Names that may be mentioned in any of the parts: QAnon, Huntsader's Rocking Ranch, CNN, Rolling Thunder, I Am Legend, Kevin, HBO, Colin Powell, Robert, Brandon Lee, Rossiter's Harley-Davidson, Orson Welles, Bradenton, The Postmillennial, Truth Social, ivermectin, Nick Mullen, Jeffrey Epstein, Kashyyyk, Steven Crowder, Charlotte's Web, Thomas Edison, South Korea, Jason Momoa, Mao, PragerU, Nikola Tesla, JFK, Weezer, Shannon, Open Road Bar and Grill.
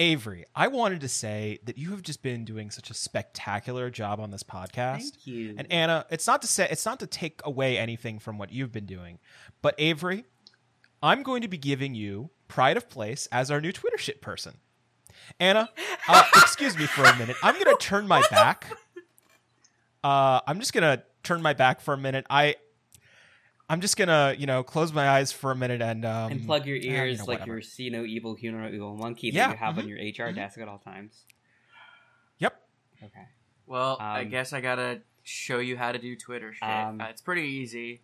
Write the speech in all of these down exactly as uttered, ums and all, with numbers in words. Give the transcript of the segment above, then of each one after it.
Avery, I wanted to say that you have just been doing such a spectacular job on this podcast. Thank you. And Anna, it's not to say it's not to take away anything from what you've been doing, but Avery, I'm going to be giving you Pride of Place as our new Twitter shit person. Anna, uh, excuse me for a minute. I'm going to turn my back. Uh, I'm just going to turn my back for a minute. I, I'm just going to, you know, close my eyes for a minute and... Um, and plug your ears uh, you know, like whatever. Your see no evil, hear no evil monkey that yeah, you have mm-hmm, on your H R mm-hmm. desk at all times. Yep. Okay. Well, um, I guess I got to show you how to do Twitter shit. Um, uh, it's pretty easy.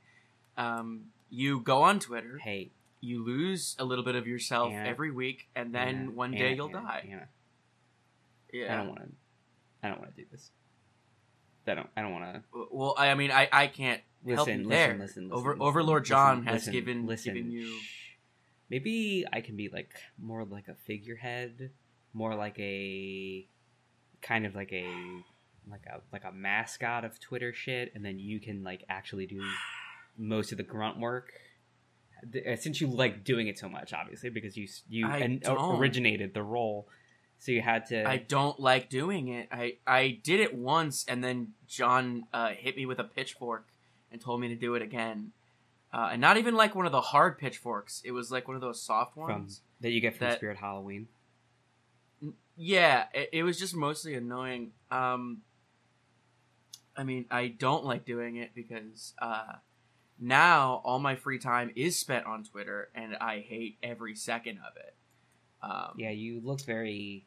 Um, you go on Twitter. Hey. You lose a little bit of yourself Anna, every week, and then Anna, one day Anna, you'll Anna, die. Anna. Yeah. I don't want to. I don't want to do this. I don't. I don't want to. Well, I mean, I, I can't listen, help you listen, there. Listen, listen, Over, listen, Overlord John listen, has listen, given listen. given you. Maybe I can be like more like a figurehead, more like a kind of like a like a like a mascot of Twitter shit, and then you can like actually do most of the grunt work. Since you like doing it so much, obviously, because you you an, originated the role, so you had to. I don't like doing it. I, I did it once, and then John uh, hit me with a pitchfork and told me to do it again, uh, and not even like one of the hard pitchforks. It was like one of those soft ones from, that you get from that, Spirit Halloween. Yeah, it, it was just mostly annoying. Um, I mean, I don't like doing it because. Uh, Now, all my free time is spent on Twitter, and I hate every second of it. Um, yeah, you look very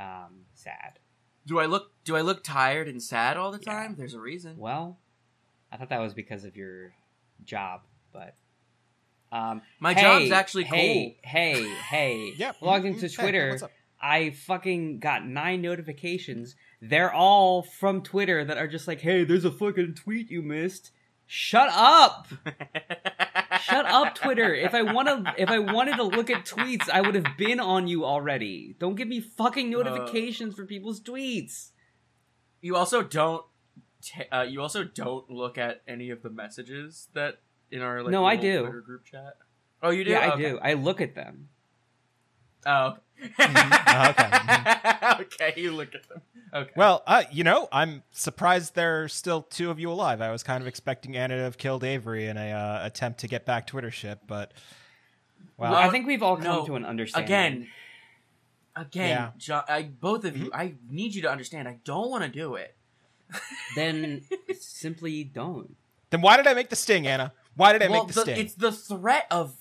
um, sad. Do I look Do I look tired and sad all the yeah. time? There's a reason. Well, I thought that was because of your job, but... Um, my hey, job's actually hey, cool. Hey, hey, hey. Yep. Logged into Twitter, hey, what's up? I fucking got nine notifications. They're all from Twitter that are just like, hey, there's a fucking tweet you missed. Shut up! Shut up, Twitter. If I want to, if I wanted to look at tweets, I would have been on you already. Don't give me fucking notifications uh, for people's tweets. You also don't. T- uh, you also don't look at any of the messages that in our like, no, I do. Twitter group chat. Oh, you do? Yeah, I okay. do. I look at them. Oh. mm-hmm. oh, okay. okay, you look at them. Okay. Well, uh, you know, I'm surprised there are still two of you alive. I was kind of expecting Anna to have killed Avery in a uh, attempt to get back Twitter ship, but well, well I think we've all come no, to an understanding. Again, again, yeah. John, I, both of you, I need you to understand. I don't want to do it. Then simply don't. Then why did I make the sting, Anna? Why did I well, make the, the sting? It's the threat of.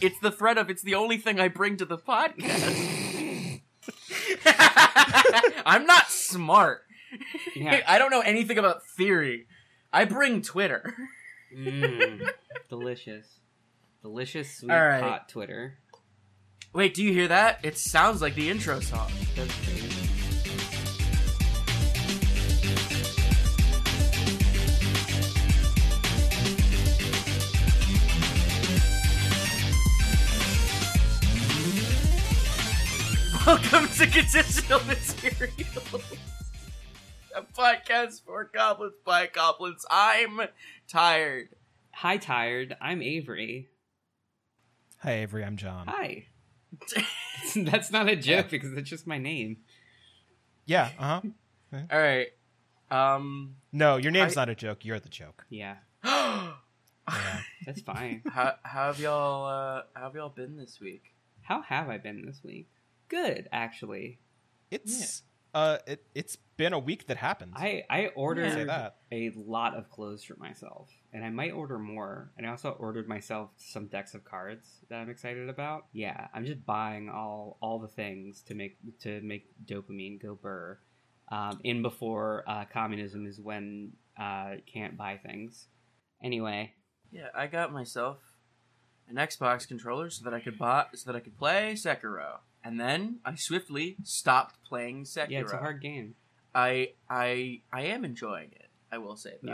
It's the threat of, it's the only thing I bring to the podcast. I'm not smart. Yeah. I don't know anything about theory. I bring Twitter. mm, delicious. Delicious, sweet, right. hot Twitter. Wait, do you hear that? It sounds like the intro song. That's crazy. Welcome to Conditional Materials, a podcast for goblins by goblins. I'm tired. Hi, tired. I'm Avery. Hi, Avery. I'm John. Hi. That's not a joke because that's just my name. Yeah. Uh huh. All right. Um. No, your name's I... not a joke. You're the joke. Yeah. yeah. That's fine. How, how have y'all? Uh, how have y'all been this week? How have I been this week? Good, actually. It's yeah. uh, it it's been a week that happened. I I ordered a lot of clothes for myself, and I might order more. And I also ordered myself some decks of cards that I'm excited about. Yeah, I'm just buying all all the things to make to make dopamine go burr. Um, in before uh, communism is when uh can't buy things. Anyway. Yeah, I got myself an Xbox controller so that I could buy so that I could play Sekiro. And then I swiftly stopped playing Sekiro. Yeah, it's a hard game. I I I am enjoying it. I will say that.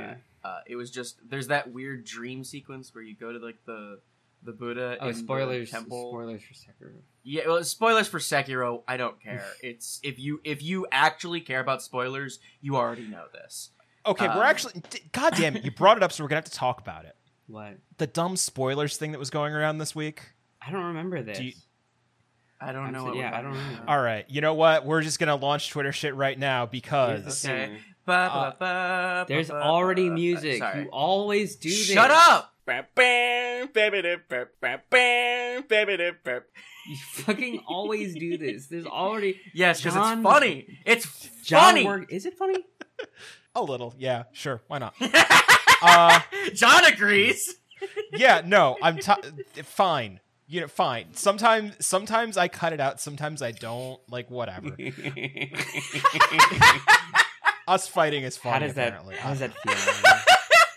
Yeah. Uh, it was just there's that weird dream sequence where you go to like the the Buddha. Oh, in spoilers! The temple. Spoilers for Sekiro. Yeah, well, spoilers for Sekiro. I don't care. It's if you if you actually care about spoilers, you already know this. Okay, um, we're actually. God damn it! You brought it up, so we're gonna have to talk about it. What? The dumb spoilers thing that was going around this week. I don't remember this. Do you, I don't know. What yeah, I don't know. All right. You know what? We're just going to launch Twitter shit right now because... Okay. Uh, uh, there's already music. Sorry. You always do this. Shut up! You fucking always do this. There's already... Yes, because it's funny. It's funny. John, is it funny? A little. Yeah, sure. Why not? uh, John agrees. Yeah, no. I'm t- Fine. You know, fine. Sometimes, sometimes I cut it out. Sometimes I don't. Like, whatever. Us fighting is fun. How does apparently. that? How does that feel?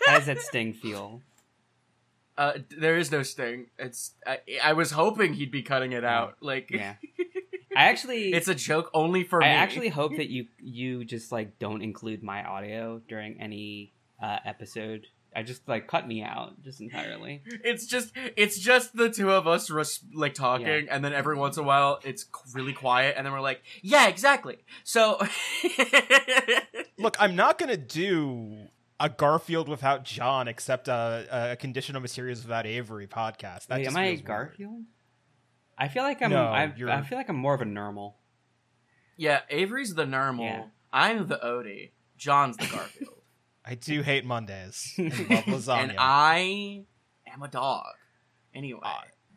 How does that sting feel? Uh, there is no sting. It's. I, I was hoping he'd be cutting it out. Like, yeah. I actually. It's a joke only for I me. I actually hope that you you just like don't include my audio during any uh, episode. I just like cut me out just entirely. It's just it's just the two of us res- like talking, yeah. And then every once in a while it's really quiet, and then we're like, yeah, exactly. So, look, I'm not gonna do a Garfield without John, except a, a Condition of a Series without Avery podcast. That Wait, just am I a Garfield? Weird. I feel like I'm. No, I, I feel like I'm more of a normal. Yeah, Avery's the normal. Yeah. I'm the Odie. John's the Garfield. I do hate Mondays and love lasagna. And I am a dog. Anyway. Uh,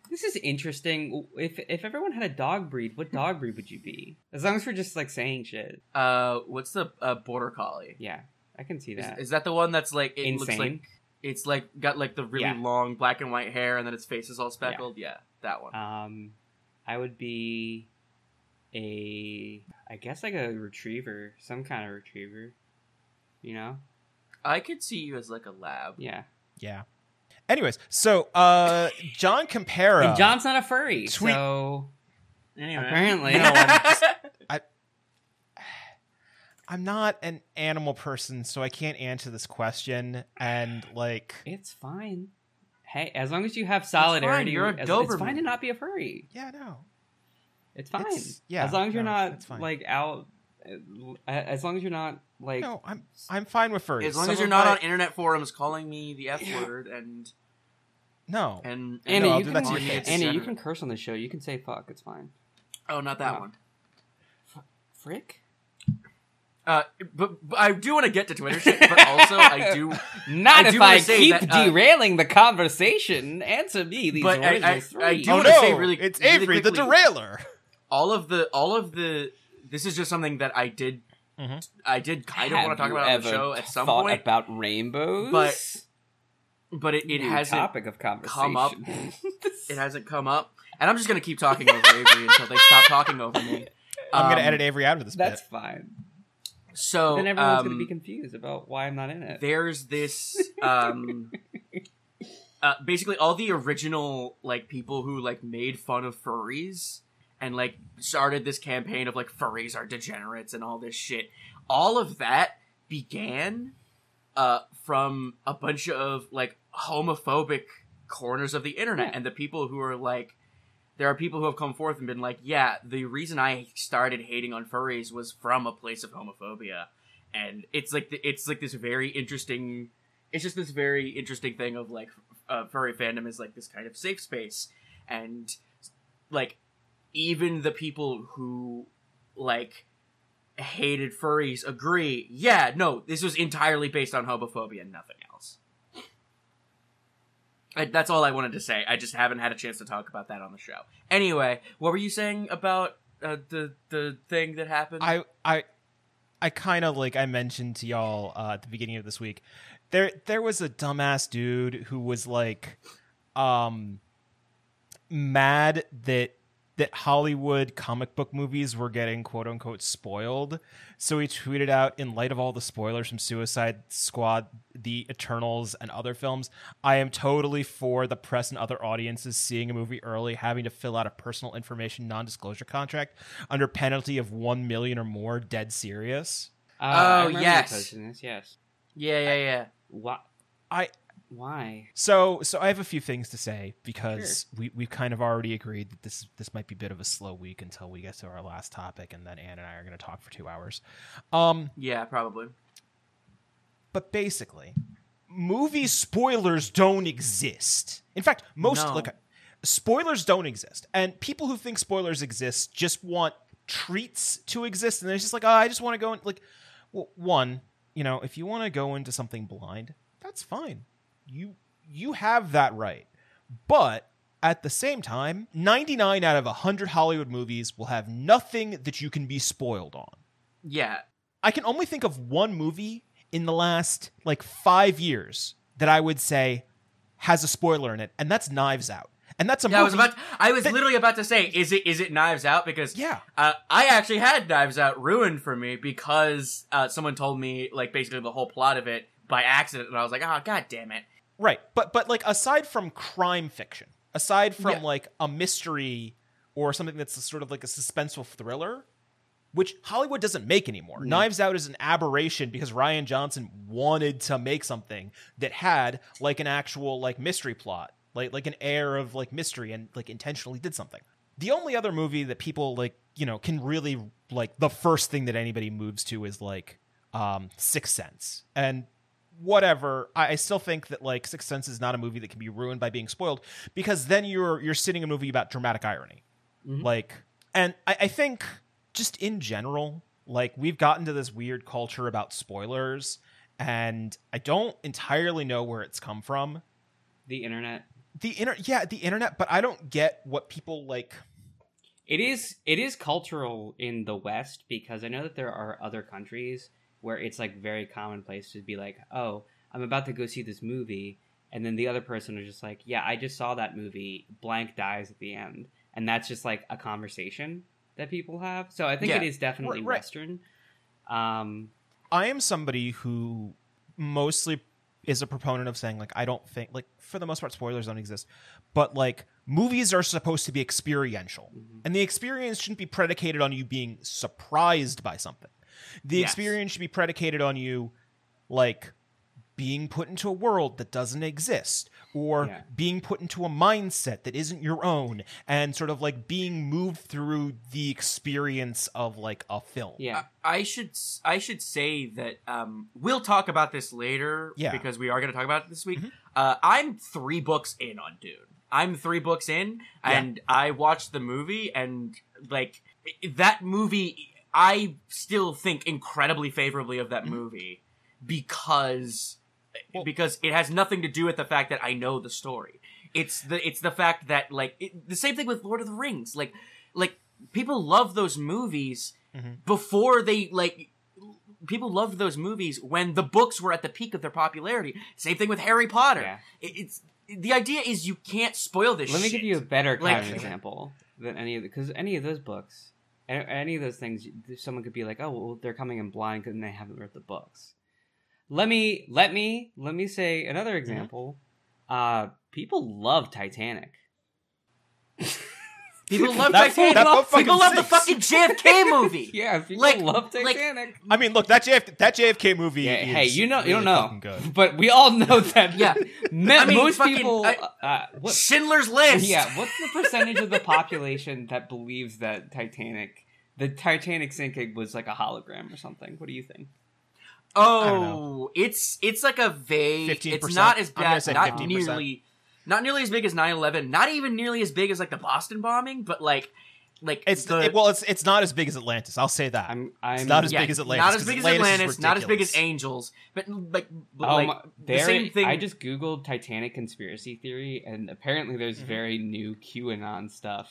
this is interesting. If if everyone had a dog breed, what dog breed would you be? As long as we're just, like, saying shit. Uh, what's the uh, border collie? Yeah, I can see that. Is, is that the one that's, like, it Insane. looks like... It's, like, got, like, the really yeah. long black and white hair and then its face is all speckled? Yeah, yeah that one. Um, I would be a... I guess, like, a retriever. Some kind of retriever. You know? I could see you as like a lab. Yeah. Yeah. Anyways, so uh, John Campera. And John's not a furry, tweet- so anyway. Apparently. No, I'm, just, I, I'm not an animal person, so I can't answer this question. And like, it's fine. Hey, as long as you have solidarity, you're a as, Doberman. It's fine to not be a furry. Yeah, no, it's fine. It's, yeah, as long as no, you're not like out. As long as you're not like no, I'm I'm fine with furries. As long Some as you're not my... on internet forums calling me the F word and no and, and Andy, no, you can, that's Andy, Andy you can curse on the show. You can say fuck. It's fine. Oh, not that no. one. F- frick. Uh, but, but I do want to get to Twitter shit. But also, I do not I do if I keep that, uh, derailing the conversation. Answer me these but words. I, I, three. I do oh, want to no, say really. It's really Avery quickly, the derailer. All of the all of the. This is just something that I did. Mm-hmm. I did kind of Have want to talk about on the show at some thought point about rainbows, but but it, it hasn't topic of conversation. come up. It hasn't come up, and I'm just gonna keep talking over Avery until they stop talking over me. I'm um, gonna edit Avery out of this. That's bit. fine. So but then everyone's um, gonna be confused about why I'm not in it. There's this. Um, uh, basically, all the original like people who like made fun of furries. And, like, started this campaign of, like, furries are degenerates and all this shit. All of that began uh, from a bunch of, like, homophobic corners of the internet. And the people who are, like, there are people who have come forth and been like, yeah, the reason I started hating on furries was from a place of homophobia. And it's, like, the, it's, like, this very interesting, it's just this very interesting thing of, like, uh, furry fandom is, like, this kind of safe space. And, like... Even the people who, like, hated furries agree, yeah, no, this was entirely based on homophobia and nothing else. I, that's all I wanted to say. I just haven't had a chance to talk about that on the show. Anyway, what were you saying about uh, the the thing that happened? I I, I kind of, like, I mentioned to y'all uh, at the beginning of this week, there there was a dumbass dude who was, like, um, mad that that Hollywood comic book movies were getting quote-unquote spoiled. So he tweeted out, in light of all the spoilers from Suicide Squad, The Eternals, and other films, I am totally for the press and other audiences seeing a movie early, having to fill out a personal information non-disclosure contract under penalty of one million or more dead serious. Uh, oh, yes. This, yes. Yeah, yeah, yeah. What? I... Why? So, so I have a few things to say because sure. we we've kind of already agreed that this this might be a bit of a slow week until we get to our last topic, and then Ann and I are going to talk for two hours. Um, yeah, probably. But basically, movie spoilers don't exist. In fact, most no. like spoilers don't exist. And people who think spoilers exist just want treats to exist. And they're just like, oh, I just want to go in. Like, well, one, you know, if you want to go into something blind, that's fine. You you have that right. But at the same time, ninety-nine out of one hundred Hollywood movies will have nothing that you can be spoiled on. Yeah. I can only think of one movie in the last, like, five years that I would say has a spoiler in it, and that's Knives Out. And that's a yeah, movie. I was, about to, I was that, literally about to say, is it is it Knives Out? Because yeah. uh, I actually had Knives Out ruined for me because uh, someone told me, like, basically the whole plot of it by accident, and I was like, oh, god damn it. Right, but, but like, aside from crime fiction, aside from, yeah. like, a mystery or something that's a, sort of like a suspenseful thriller, which Hollywood doesn't make anymore. Mm. Knives Out is an aberration because Rian Johnson wanted to make something that had, like, an actual, like, mystery plot, like, like an air of, like, mystery, and, like, intentionally did something. The only other movie that people, like, you know, can really, like, the first thing that anybody moves to is, like, um, Sixth Sense. And whatever, I still think that, like, Sixth Sense is not a movie that can be ruined by being spoiled, because then you're you're sitting in a movie about dramatic irony. Mm-hmm. Like, and I, I think just in general, like, we've gotten to this weird culture about spoilers, and I don't entirely know where it's come from. The internet. The inter yeah, the internet, but I don't get what people like. It is it is cultural in the West, because I know that there are other countries where it's, like, very commonplace to be like, oh, I'm about to go see this movie, and then the other person is just like, yeah, I just saw that movie, blank dies at the end. And that's just, like, a conversation that people have. So I think yeah. it is definitely right, right. Western. Um, I am somebody who mostly is a proponent of saying, like, I don't think, like, for the most part, spoilers don't exist. But, like, movies are supposed to be experiential. Mm-hmm. And the experience shouldn't be predicated on you being surprised by something. The yes. experience should be predicated on you, like, being put into a world that doesn't exist, or yeah. being put into a mindset that isn't your own, and sort of, like, being moved through the experience of, like, a film. Yeah, I, I should I should say that um, we'll talk about this later yeah. because we are going to talk about it this week. Mm-hmm. Uh, I'm three books in on Dune. I'm three books in, yeah. and I watched the movie, and, like, that movie. I still think incredibly favorably of that movie because well, because it has nothing to do with the fact that I know the story. It's the it's the fact that, like, it, the same thing with Lord of the Rings. Like, like people love those movies mm-hmm. before they, like, people loved those movies when the books were at the peak of their popularity. Same thing with Harry Potter. Yeah. It, it's the idea is you can't spoil this shit. Let me give you a better kind of example than any of the, 'cause any of those books. Any of those things, someone could be like, "Oh, well, they're coming in blind because they haven't read the books." Let me, let me, let me say another example. Mm-hmm. Uh, people love Titanic. People love that, Titanic. That love, people love six. The fucking J F K movie. Yeah, people like, love Titanic. Like, I mean, look, that J F K, that J F K movie. Yeah, is hey, you know, really you don't know, good. But we all know that. Yeah, me, I mean, most fucking, people. I, uh, what, Schindler's List. Yeah, what's the percentage of the population that believes that Titanic, the Titanic sinking, was like a hologram or something? What do you think? Oh, it's it's like a vague. fifteen percent. It's not as bad. Not fifteen percent. Nearly. Not nearly as big as nine eleven, not even nearly as big as, like, the Boston bombing, but, like, like it's the, it, well, it's it's not as big as Atlantis. I'll say that. I'm, I'm, it's not as yeah, big as Atlantis. Not as big as Atlantis. Atlantis not as big as Angels. But, like, but, oh, like my, the same thing. I just googled Titanic conspiracy theory, and apparently there's mm-hmm. very new QAnon stuff.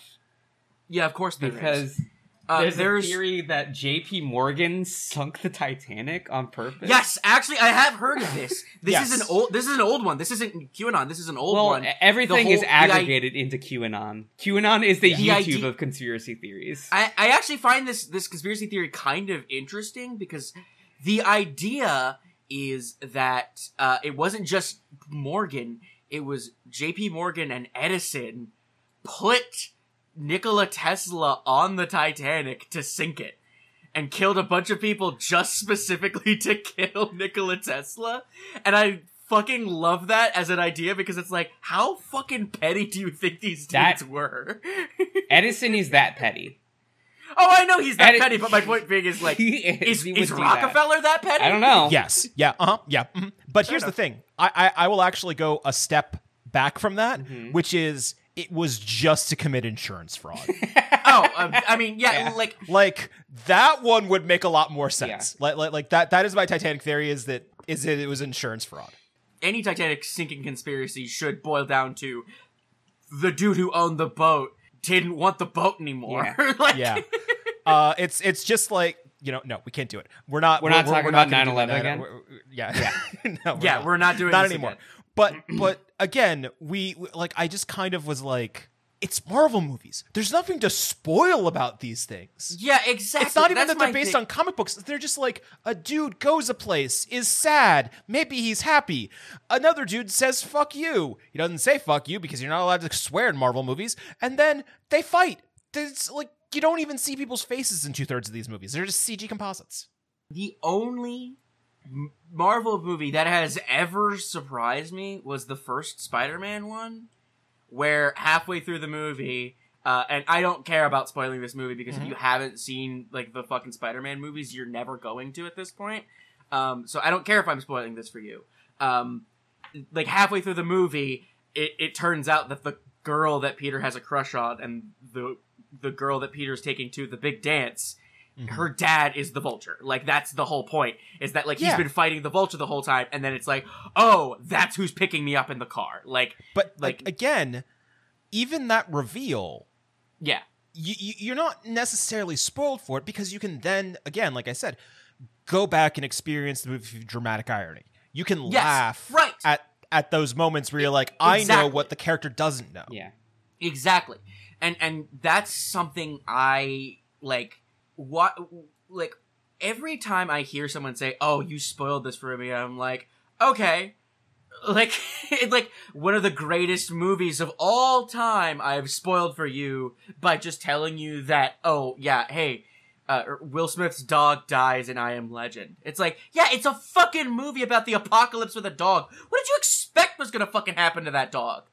Yeah, of course there because is. Because uh, there's, there's a theory that J P Morgan sunk the Titanic on purpose. Yes, actually, I have heard of this. This yes. is an old. This is an old one. This isn't QAnon. This is an old well, one. Everything whole, is aggregated I, into QAnon. QAnon is the yeah. YouTube of conspiracy theories. I, I actually find this this conspiracy theory kind of interesting because the idea is that uh, it wasn't just Morgan. It was J P Morgan and Edison put Nikola Tesla on the Titanic to sink it and killed a bunch of people just specifically to kill Nikola Tesla. And I fucking love that as an idea because it's like, how fucking petty do you think these dudes that, were? Edison is that petty. Oh, I know he's that Edi- petty, but my point being is like, is, is, is Rockefeller that. that petty? I don't know. Yes. Yeah. Uh-huh. Yeah. Mm-hmm. But here's the thing. I, I, I will actually go a step back from that, mm-hmm. which is it was just to commit insurance fraud. oh, um, I mean, yeah, yeah, like like that one would make a lot more sense. Yeah. Like, like like that. That is my Titanic theory: is that is that it was insurance fraud. Any Titanic sinking conspiracy should boil down to the dude who owned the boat didn't want the boat anymore. Yeah, like, yeah. Uh, it's it's just like. You know, no, we can't do it. We're not. We're, we're not we're, talking we're not about nine eleven again. We're, yeah, yeah, no, we're yeah. Not. We're not doing not this anymore. Again. But, but again, we like. I just kind of was like, it's Marvel movies. There's nothing to spoil about these things. Yeah, exactly. It's not even That's that they're based thing. on comic books. They're just like a dude goes a place, is sad. Maybe he's happy. Another dude says "fuck you." He doesn't say "fuck you" because you're not allowed to swear in Marvel movies. And then they fight. It's like. You don't even see people's faces in two-thirds of these movies. They're just C G composites. The only Marvel movie that has ever surprised me was the first Spider-Man one, where halfway through the movie, uh, and I don't care about spoiling this movie because mm-hmm. if you haven't seen like the fucking Spider-Man movies, you're never going to at this point. Um, so I don't care if I'm spoiling this for you. Um, like halfway through the movie, it, it turns out that the girl that Peter has a crush on and the the girl that Peter's taking to the big dance, mm-hmm. her dad is the Vulture. Like, that's the whole point, is that, like, yeah. he's been fighting the Vulture the whole time, and then it's like, oh, that's who's picking me up in the car. Like, but, like, like again, even that reveal, yeah, you, you, you're not necessarily spoiled for it, because you can then, again, like I said, go back and experience the movie with dramatic irony. You can yes, laugh right. at, at those moments where you're like, I exactly. know what the character doesn't know. Yeah, exactly. And and that's something I, like, what, like, every time I hear someone say, oh, you spoiled this for me, I'm like, okay. Like, like one of the greatest movies of all time I've spoiled for you by just telling you that, oh, yeah, hey, uh, Will Smith's dog dies in I Am Legend. It's like, yeah, it's a fucking movie about the apocalypse with a dog. What did you expect was gonna fucking happen to that dog?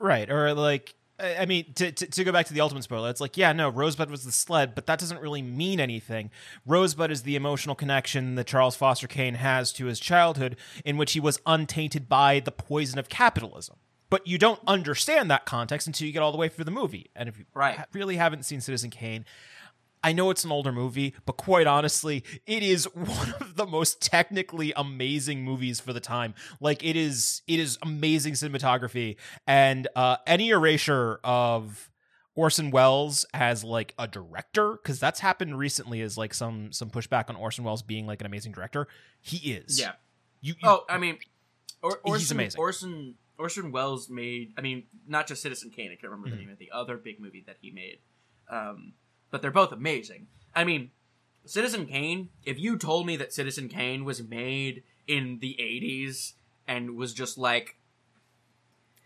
Right, or, like... I mean, to, to to go back to the ultimate spoiler, it's like, yeah, no, Rosebud was the sled, but that doesn't really mean anything. Rosebud is the emotional connection that Charles Foster Kane has to his childhood, in which he was untainted by the poison of capitalism. But you don't understand that context until you get all the way through the movie. And if you right. really haven't seen Citizen Kane, I know it's an older movie, but quite honestly, it is one of the most technically amazing movies for the time. Like, it is it is amazing cinematography, and uh, any erasure of Orson Welles as, like, a director, because that's happened recently as, like, some some pushback on Orson Welles being, like, an amazing director. He is. Yeah. You, you, oh, I mean, or, Orson, he's amazing. Orson, Orson Welles made, I mean, not just Citizen Kane, I can't remember mm-hmm. the name of the other big movie that he made. Um But they're both amazing. I mean, Citizen Kane, if you told me that Citizen Kane was made in the eighties and was just like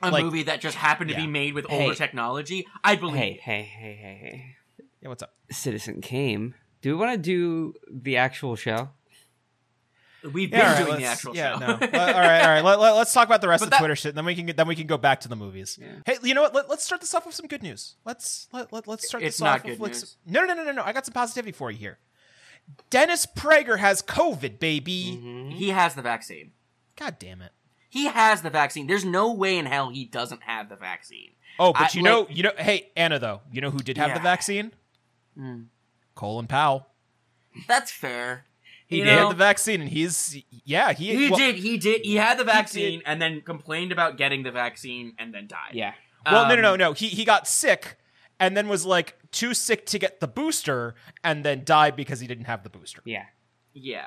a like, movie that just happened yeah. to be made with hey. older technology, I'd believe Hey, it. hey, hey, hey, hey. Yeah, what's up? Citizen Kane. Do we want to do the actual show? We've yeah, been right, doing the actual yeah, show. Yeah, no. All right, all right. Let, let, let's talk about the rest but of that, Twitter shit, and then we can then we can go back to the movies. Yeah. Hey, you know what? Let, let's start this off with some good news. Let's let, let let's start it's this off. It's not good with news. Some, no, no, no, no, no. I got some positivity for you here. Dennis Prager has COVID, baby. Mm-hmm. He has the vaccine. God damn it. He has the vaccine. There's no way in hell he doesn't have the vaccine. Oh, but I, you like, know, you know. Hey, Anna, though, you know who did have yeah. the vaccine? Mm. Colin Powell. That's fair. He you did know, the vaccine, and he's yeah he he well, did he did he had the vaccine and then complained about getting the vaccine and then died. Yeah. Well, um, no, no, no, no. He he got sick and then was like too sick to get the booster and then died because he didn't have the booster. Yeah. Yeah.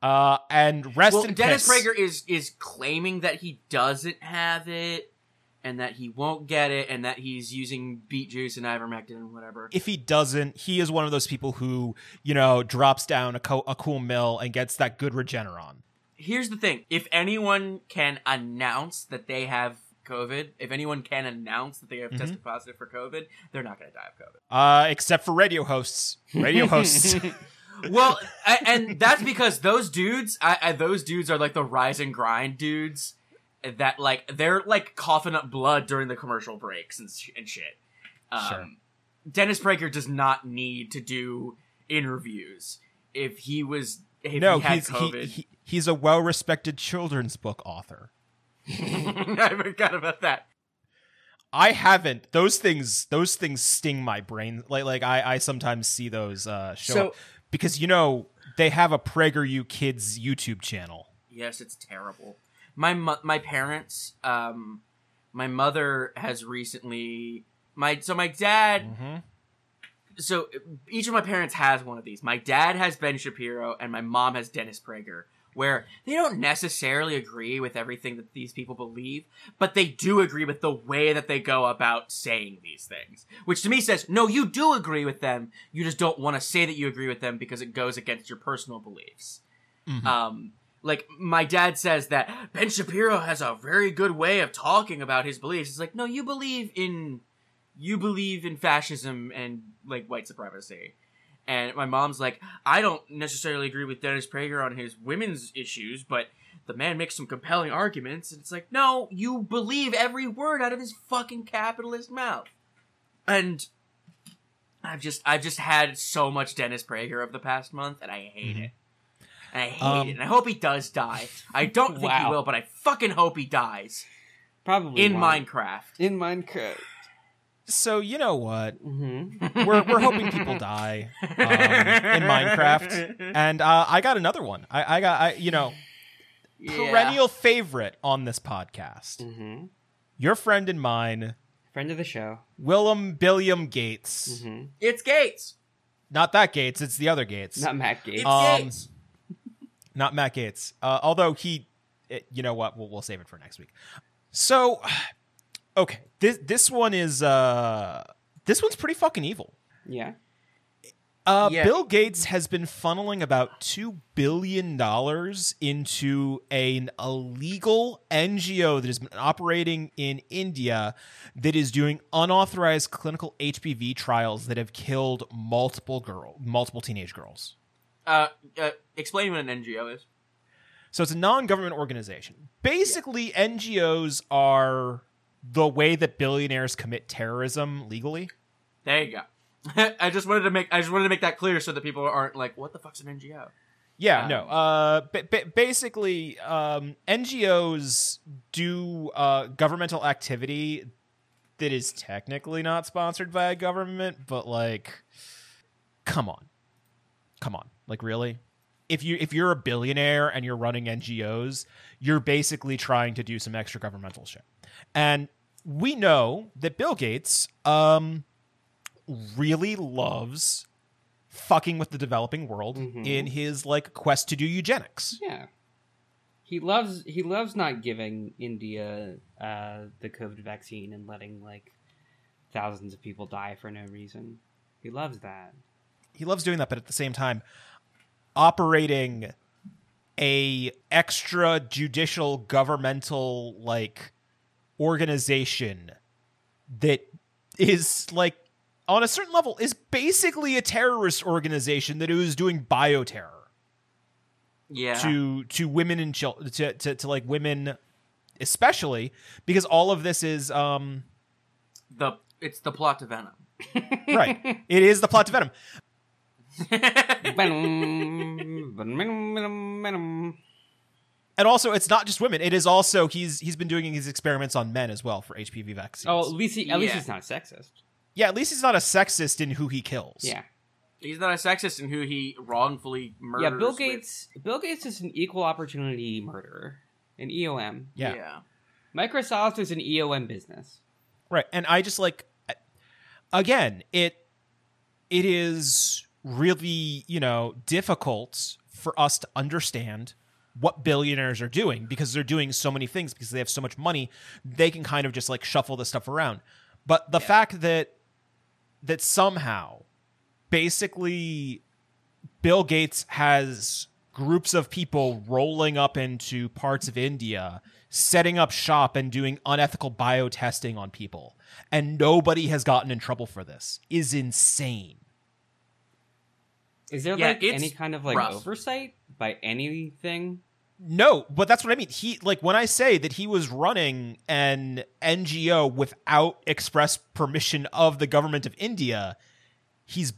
Uh, and rest well, in Dennis piss. Prager is is claiming that he doesn't have it and that he won't get it and that he's using beet juice and ivermectin and whatever. If he doesn't, he is one of those people who, you know, drops down a, co- a cool mill and gets that good Regeneron. Here's the thing. If anyone can announce that they have COVID, if anyone can announce that they have mm-hmm. tested positive for COVID, they're not going to die of COVID. Uh, except for radio hosts. Radio hosts. Well, I, and that's because those dudes, I, I, those dudes are like the rise and grind dudes. That, like, they're, like, coughing up blood during the commercial breaks and, sh- and shit. Um, sure. Dennis Prager does not need to do interviews. If he was... If no, he had he's, COVID... He, he, he's a well-respected children's book author. I forgot about that. I haven't. Those things, those things sting my brain. Like, like I, I sometimes see those uh, show so, up because you know they have a PragerU Kids YouTube channel. Yes, it's terrible. My mo- my parents, um, my mother has recently my so my dad. Mm-hmm. So each of my parents has one of these. My dad has Ben Shapiro, and my mom has Dennis Prager, where they don't necessarily agree with everything that these people believe, but they do agree with the way that they go about saying these things, which to me says, no, you do agree with them. You just don't want to say that you agree with them because it goes against your personal beliefs. Mm-hmm. Um, like my dad says that Ben Shapiro has a very good way of talking about his beliefs. It's like, no, you believe in, you believe in fascism and like white supremacy. And my mom's like, I don't necessarily agree with Dennis Prager on his women's issues, but the man makes some compelling arguments. And it's like, no, you believe every word out of his fucking capitalist mouth. And I've just I've just had so much Dennis Prager over the past month, and I hate mm-hmm. it. And I hate um, it. And I hope he does die. I don't think wow. he will, but I fucking hope he dies. Probably in won't. Minecraft. In Minecraft. So you know what, mm-hmm. we're we're hoping people die um, in Minecraft, and uh, I got another one. I, I got I, you know yeah. perennial favorite on this podcast. Mm-hmm. Your friend and mine, friend of the show, Willem Billiam Gates. Mm-hmm. It's Gates, not that Gates. It's the other Gates, not Matt Gates. It's um, Gates, not Matt Gates. Uh, although he, it, you know what, we'll we'll save it for next week. So. Okay, this this one is uh this one's pretty fucking evil. Yeah. Uh, yeah. Bill Gates has been funneling about two billion dollars into an illegal N G O that has been operating in India that is doing unauthorized clinical H P V trials that have killed multiple girl, multiple teenage girls. Uh, uh explain what an N G O is. So it's a non-government organization. Basically, yeah. N G Os are the way that billionaires commit terrorism legally. There you go. I just wanted to make I just wanted to make that clear so that people aren't like, what the fuck's an N G O? Yeah, um, no. Uh, b- b- basically, um, N G Os do uh, governmental activity that is technically not sponsored by a government, but like, come on, come on, like really. If you if you're a billionaire and you're running N G Os, you're basically trying to do some extra governmental shit. And we know that Bill Gates um, really loves fucking with the developing world mm-hmm. in his like quest to do eugenics. Yeah, he loves he loves not giving India uh, the COVID vaccine and letting like thousands of people die for no reason. He loves that. He loves doing that, but at the same time, operating a extrajudicial governmental like organization that is like on a certain level is basically a terrorist organization that is doing bioterror. Yeah. To to women and children to, to to like women especially, because all of this is um the it's the plot to Venom. Right. It is the plot to Venom. And also, it's not just women. It is also he's he's been doing his experiments on men as well for H P V vaccines. Oh, at least he, at yeah. least he's not a sexist. Yeah, at least he's not a sexist in who he kills. Yeah, he's not a sexist in who he wrongfully murders. Yeah, Bill Gates. With... Bill Gates is an equal opportunity murderer, an E O M. Yeah. yeah, Microsoft is an E O M business. Right, and I just like again it it is. really, you know, difficult for us to understand what billionaires are doing because they're doing so many things because they have so much money. They can kind of just like shuffle this stuff around. But the yeah. fact that that somehow basically Bill Gates has groups of people rolling up into parts of India, setting up shop and doing unethical biotesting on people, and nobody has gotten in trouble for this is insane. Is there yeah, like any kind of like rough. oversight by anything? No, but that's what I mean. He like when I say that he was running an N G O without express permission of the government of India, he's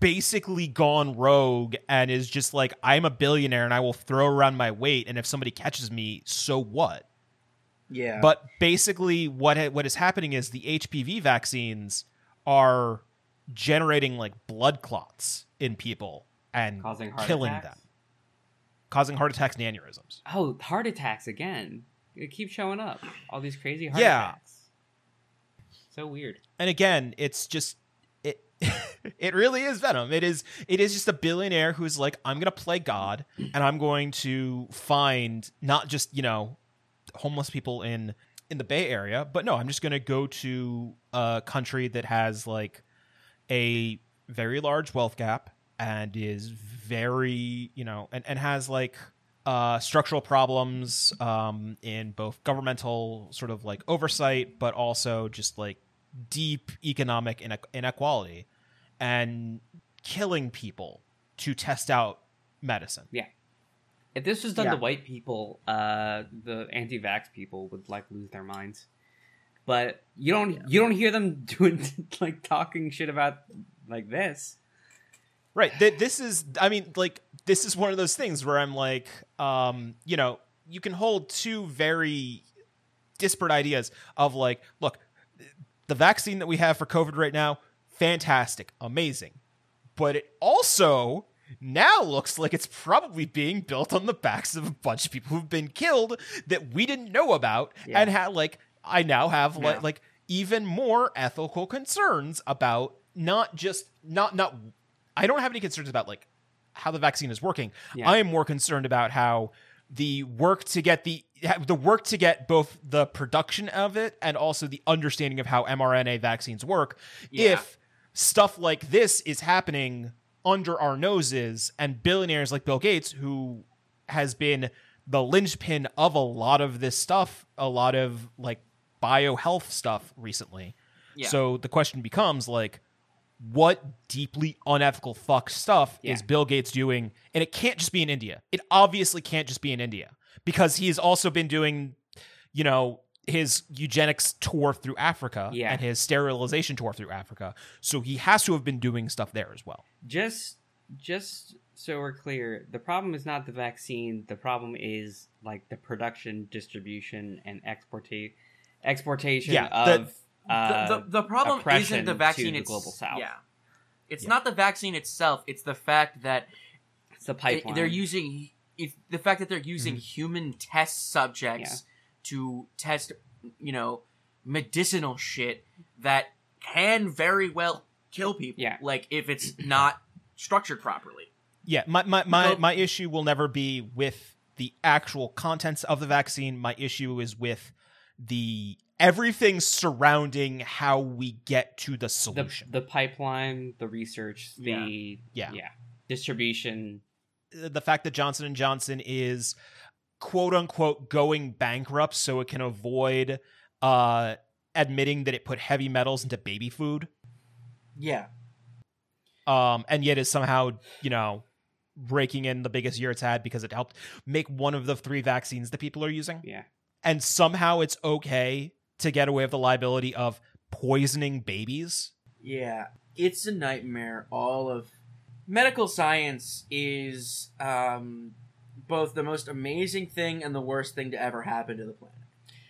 basically gone rogue and is just like, I'm a billionaire and I will throw around my weight. And if somebody catches me, so what? Yeah. But basically what ha- what is happening is the H P V vaccines are generating like blood clots in people and causing killing attacks? them. Causing heart attacks and aneurysms. Oh, heart attacks again. It keeps showing up. All these crazy heart yeah. attacks. So weird. And again, it's just it it really is Venom. It is it is just a billionaire who's like, I'm going to play God and I'm going to find not just, you know, homeless people in in the Bay Area, but no, I'm just going to go to a country that has like a very large wealth gap and is very, you know, and, and has like uh, structural problems um, in both governmental sort of like oversight, but also just like deep economic inequality and killing people to test out medicine. Yeah. If this was done yeah. to white people, uh, the anti-vax people would like lose their minds. But you don't yeah. you don't hear them doing like talking shit about like this. Right. This is, I mean, like, this is one of those things where I'm like, um, you know, you can hold two very disparate ideas of like, look, the vaccine that we have for COVID right now, fantastic, amazing. But it also now looks like it's probably being built on the backs of a bunch of people who've been killed that we didn't know about. Yeah. And had like, I now have yeah. like, like even more ethical concerns about not just not not. I don't have any concerns about like how the vaccine is working. Yeah. I am more concerned about how the work to get the the work to get both the production of it and also the understanding of how mRNA vaccines work. Yeah. If stuff like this is happening under our noses and billionaires like Bill Gates, who has been the linchpin of a lot of this stuff, a lot of like biohealth stuff recently. Yeah. So the question becomes like, what deeply unethical fuck stuff yeah. is Bill Gates doing? And it can't just be in India. It obviously can't just be in India because he's also been doing, you know, his eugenics tour through Africa yeah. and his sterilization tour through Africa. So he has to have been doing stuff there as well. Just, just so we're clear, the problem is not the vaccine. The problem is like the production, distribution, and exporta- exportation yeah, of... The- Uh, the, the, the problem isn't the vaccine itself. Yeah. It's yeah. not the vaccine itself. It's the fact that it's the pipeline. They're using it's the fact that they're using mm-hmm. human test subjects yeah. to test, you know, medicinal shit that can very well kill people. Yeah. Like if it's not structured properly. Yeah. My my my, so, my issue will never be with the actual contents of the vaccine. My issue is with the everything surrounding how we get to the solution. The, the pipeline, the research, the yeah. Yeah. yeah, distribution. The fact that Johnson and Johnson is quote unquote going bankrupt so it can avoid uh, admitting that it put heavy metals into baby food. Yeah. Um, and yet is somehow, you know, raking in the biggest year it's had because it helped make one of the three vaccines that people are using. Yeah. And somehow it's okay to get away with the liability of poisoning babies. Yeah, it's a nightmare. All of medical science is um, both the most amazing thing and the worst thing to ever happen to the planet.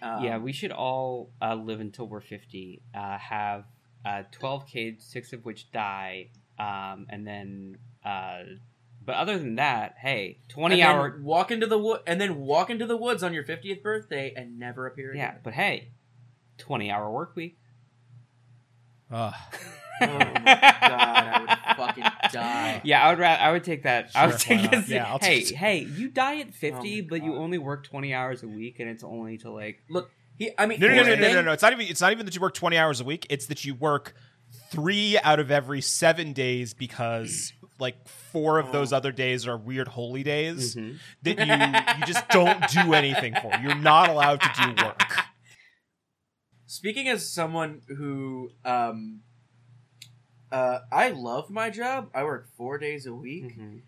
Um, yeah, we should all uh, live until we're fifty, uh, have uh, twelve kids, six of which die, um, and then. Uh, but other than that, hey, twenty hour walk into the wo- and then walk into the woods on your fiftieth birthday and never appear again. Yeah, but hey. twenty hour work week. Ugh. Oh my god, I would fucking die. Yeah, I would rather, I would take that. Sure, I would take it. Yeah, hey, just... hey, you die at fifty, oh but god. You only work twenty hours a week and it's only to like look, he I mean No no no no, no no no no, it's not even it's not even that you work twenty hours a week, it's that you work three out of every seven days because like four of those other days are weird holy days mm-hmm. that you you just don't do anything for. You're not allowed to do work. Speaking as someone who, um, uh, I love my job. I work four days a week. Mm-hmm.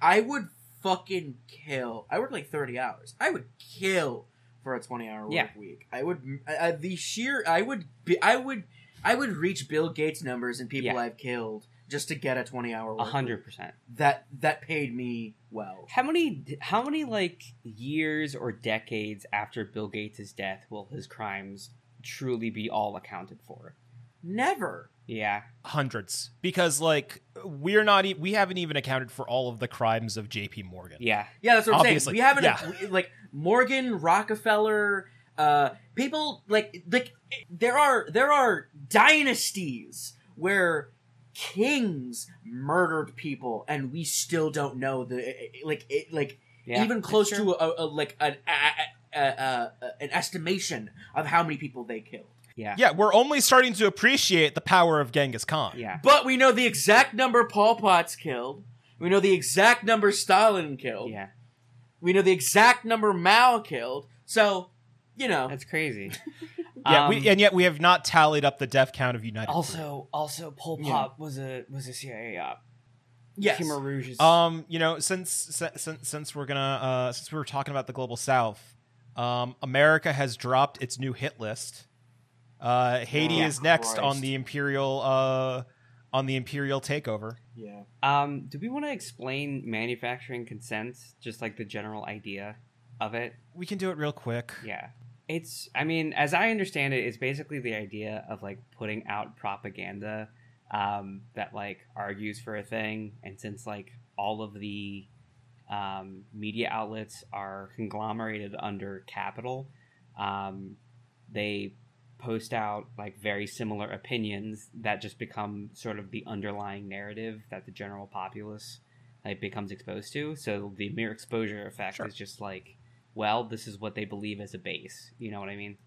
I would fucking kill. I work like thirty hours. I would kill for a twenty hour work yeah. week. I would, uh, the sheer, I would be, I would I would reach Bill Gates numbers and people yeah. I've killed just to get a twenty-hour work. A hundred percent. That that paid me well. How many how many like years or decades after Bill Gates' death will his crimes truly be all accounted for? Never. Yeah. Hundreds. Because like we're not e- we haven't even accounted for all of the crimes of J P Morgan. Yeah. Yeah, that's what Obviously. I'm saying. We haven't yeah. we, like Morgan, Rockefeller, uh people like like there are there are dynasties where kings murdered people and we still don't know the like it, like yeah, even close to a, a like an a, a, a, an estimation of how many people they killed. Yeah. Yeah, we're only starting to appreciate the power of Genghis Khan. Yeah. But we know the exact number Pol Pot's killed. We know the exact number Stalin killed. Yeah. We know the exact number Mao killed. So, you know. That's crazy. yeah, um, we, and yet we have not tallied up the death count of United also, States. Also, Pol Pot yeah. was a was a C I A op. Yes. Khmer Rouge is... Um, you know, since since since we're gonna uh, since we were talking about the global South, um, America has dropped its new hit list. Uh, Haiti oh, is next Christ. on the imperial uh, on the imperial takeover. Yeah. Um, do we want to explain manufacturing consent, just like the general idea of it? We can do it real quick. Yeah. It's, I mean, as I understand it, it's basically the idea of like putting out propaganda um, that like argues for a thing, and since like all of the um, media outlets are conglomerated under Capital, um, they post out like very similar opinions that just become sort of the underlying narrative that the general populace like becomes exposed to. So the mere exposure effect sure. is just like, well, this is what they believe as a base. You know what I mean?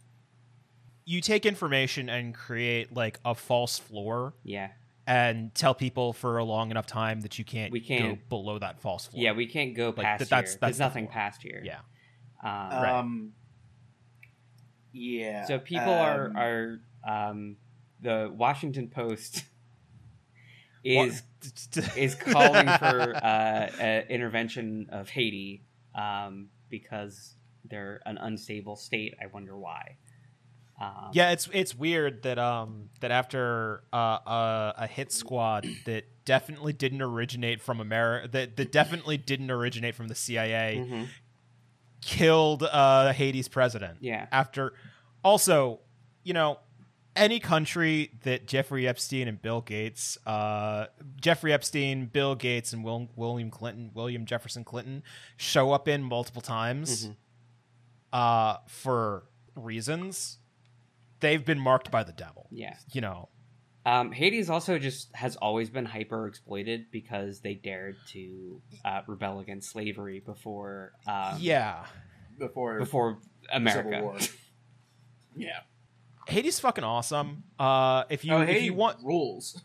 You take information and create like a false floor. Yeah. And tell people for a long enough time that you can't, we can't go below that false floor. Yeah, we can't go like, past that, that's, here. That's There's the nothing floor. past here. Yeah. Um, right. um Yeah. So people um, are are um, the Washington Post is is calling for uh, an intervention of Haiti um, because they're an unstable state. I wonder why. Um, yeah, it's it's weird that um that after uh, uh, a hit squad that definitely didn't originate from America that that definitely didn't originate from the C I A. Mm-hmm. Killed uh, Haiti's president. Yeah. After, also, you know, any country that Jeffrey Epstein and Bill Gates, uh, Jeffrey Epstein, Bill Gates, and Will, William Clinton, William Jefferson Clinton, show up in multiple times, mm-hmm. uh, for reasons, they've been marked by the devil. Yeah. You know, um, Haiti's also just has always been hyper exploited because they dared to uh, rebel against slavery before, um, yeah, before before America. Civil War. yeah, Haiti's fucking awesome. Uh, if you oh, Haiti if you want rules,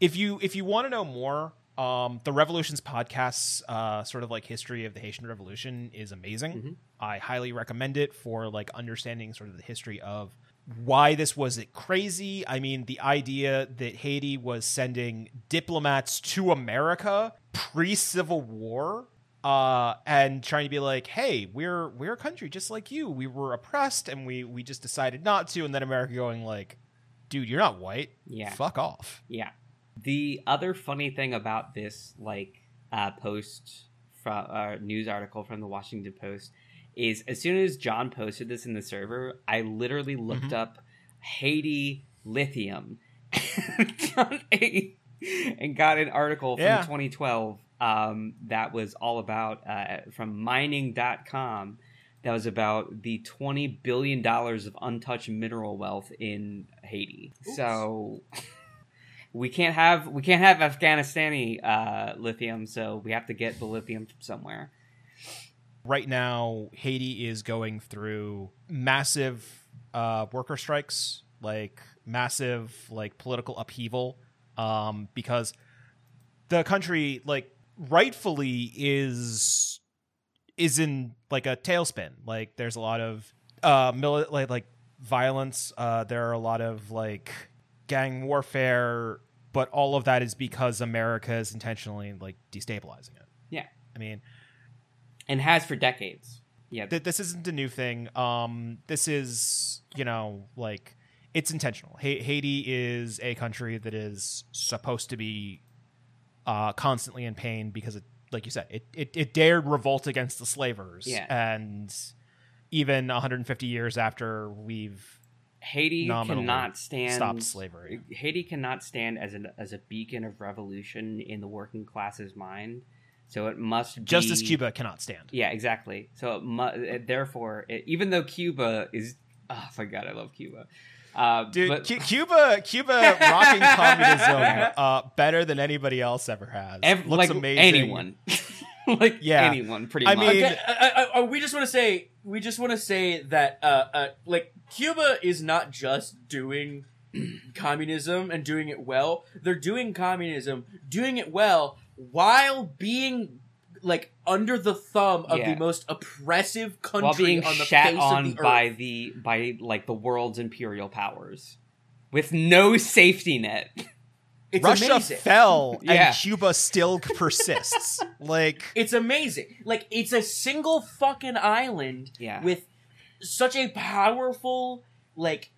if you if you want to know more, um, the Revolutions podcast's uh, sort of like history of the Haitian Revolution is amazing. Mm-hmm. I highly recommend it for like understanding sort of the history of. Why this was it crazy? I mean, the idea that Haiti was sending diplomats to America pre-Civil War uh, and trying to be like, hey, we're we're a country just like you. We were oppressed and we, we just decided not to. And then America going like, dude, you're not white. Yeah. Fuck off. Yeah. The other funny thing about this like uh, post from uh, news article from the Washington Post is as soon as John posted this in the server, I literally looked mm-hmm. up Haiti lithium and got an article from yeah. twenty twelve um, that was all about, uh, from mining dot com, that was about the twenty billion dollars of untouched mineral wealth in Haiti. Oops. So we can't have we can't have Afghanistani uh, lithium, so we have to get the lithium from somewhere. Right now, Haiti is going through massive uh, worker strikes, like massive like political upheaval, um, because the country, like rightfully, is is in like a tailspin. Like, there's a lot of uh, mili- like like violence. Uh, there are a lot of like gang warfare, but all of that is because America is intentionally like destabilizing it. Yeah, I mean. And has for decades. Yeah. Th- this isn't a new thing. Um, this is, you know, like It's intentional. Ha- Haiti is a country that is supposed to be uh, constantly in pain because, it, like you said, it, it, it dared revolt against the slavers. Yeah. And even one hundred fifty years after we've Haiti cannot stand stopped slavery. Haiti cannot stand as an as a beacon of revolution in the working class's mind. So it must be... Just as Cuba cannot stand. Yeah, exactly. So it mu- therefore, it, even though Cuba is... Oh, my God, I love Cuba. Uh, Dude, but... C- Cuba Cuba rocking communism uh, better than anybody else ever has. Ev- Looks like amazing. Anyone. like yeah. anyone, pretty I much. Mean, okay, I, I, I, we just want to say we just want to say that uh, uh, like Cuba is not just doing... communism and doing it well. They're doing communism, doing it well, while being like under the thumb of yeah. the most oppressive country while being on the shat face on of the by earth. the by like the world's imperial powers with no safety net. It's Russia amazing. fell yeah. and Cuba still persists. Like it's amazing. Like it's a single fucking island yeah. with such a powerful like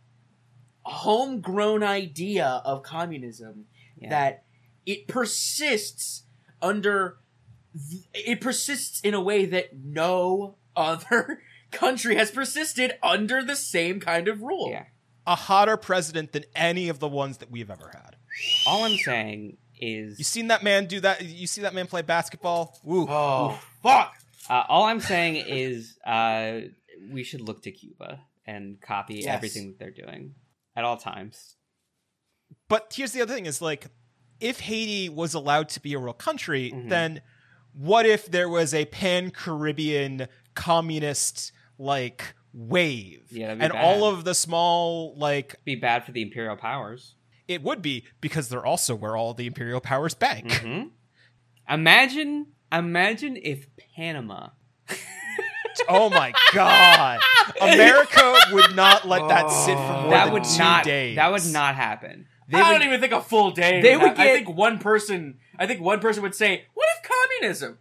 homegrown idea of communism yeah. that it persists under the, it persists in a way that no other country has persisted under the same kind of rule. Yeah. A hotter president than any of the ones that we've ever had. All I'm saying is you seen that man do that? You see that man play basketball? Woo! Oh Oof. fuck! Uh, all I'm saying is uh, we should look to Cuba and copy yes. everything that they're doing. At all times. But here's the other thing is like, if Haiti was allowed to be a real country, mm-hmm. then what if there was a pan-Caribbean communist like wave? Yeah, that'd be and bad. All of the small like... It'd be bad for the imperial powers. It would be, because they're also where all the imperial powers bank. Mm-hmm. Imagine, imagine if Panama... Oh my God! America would not let that sit for more that than would two not, days. That would not happen. They I would, don't even think a full day. They would. Get, I think one person. I think one person would say, "What if communism?"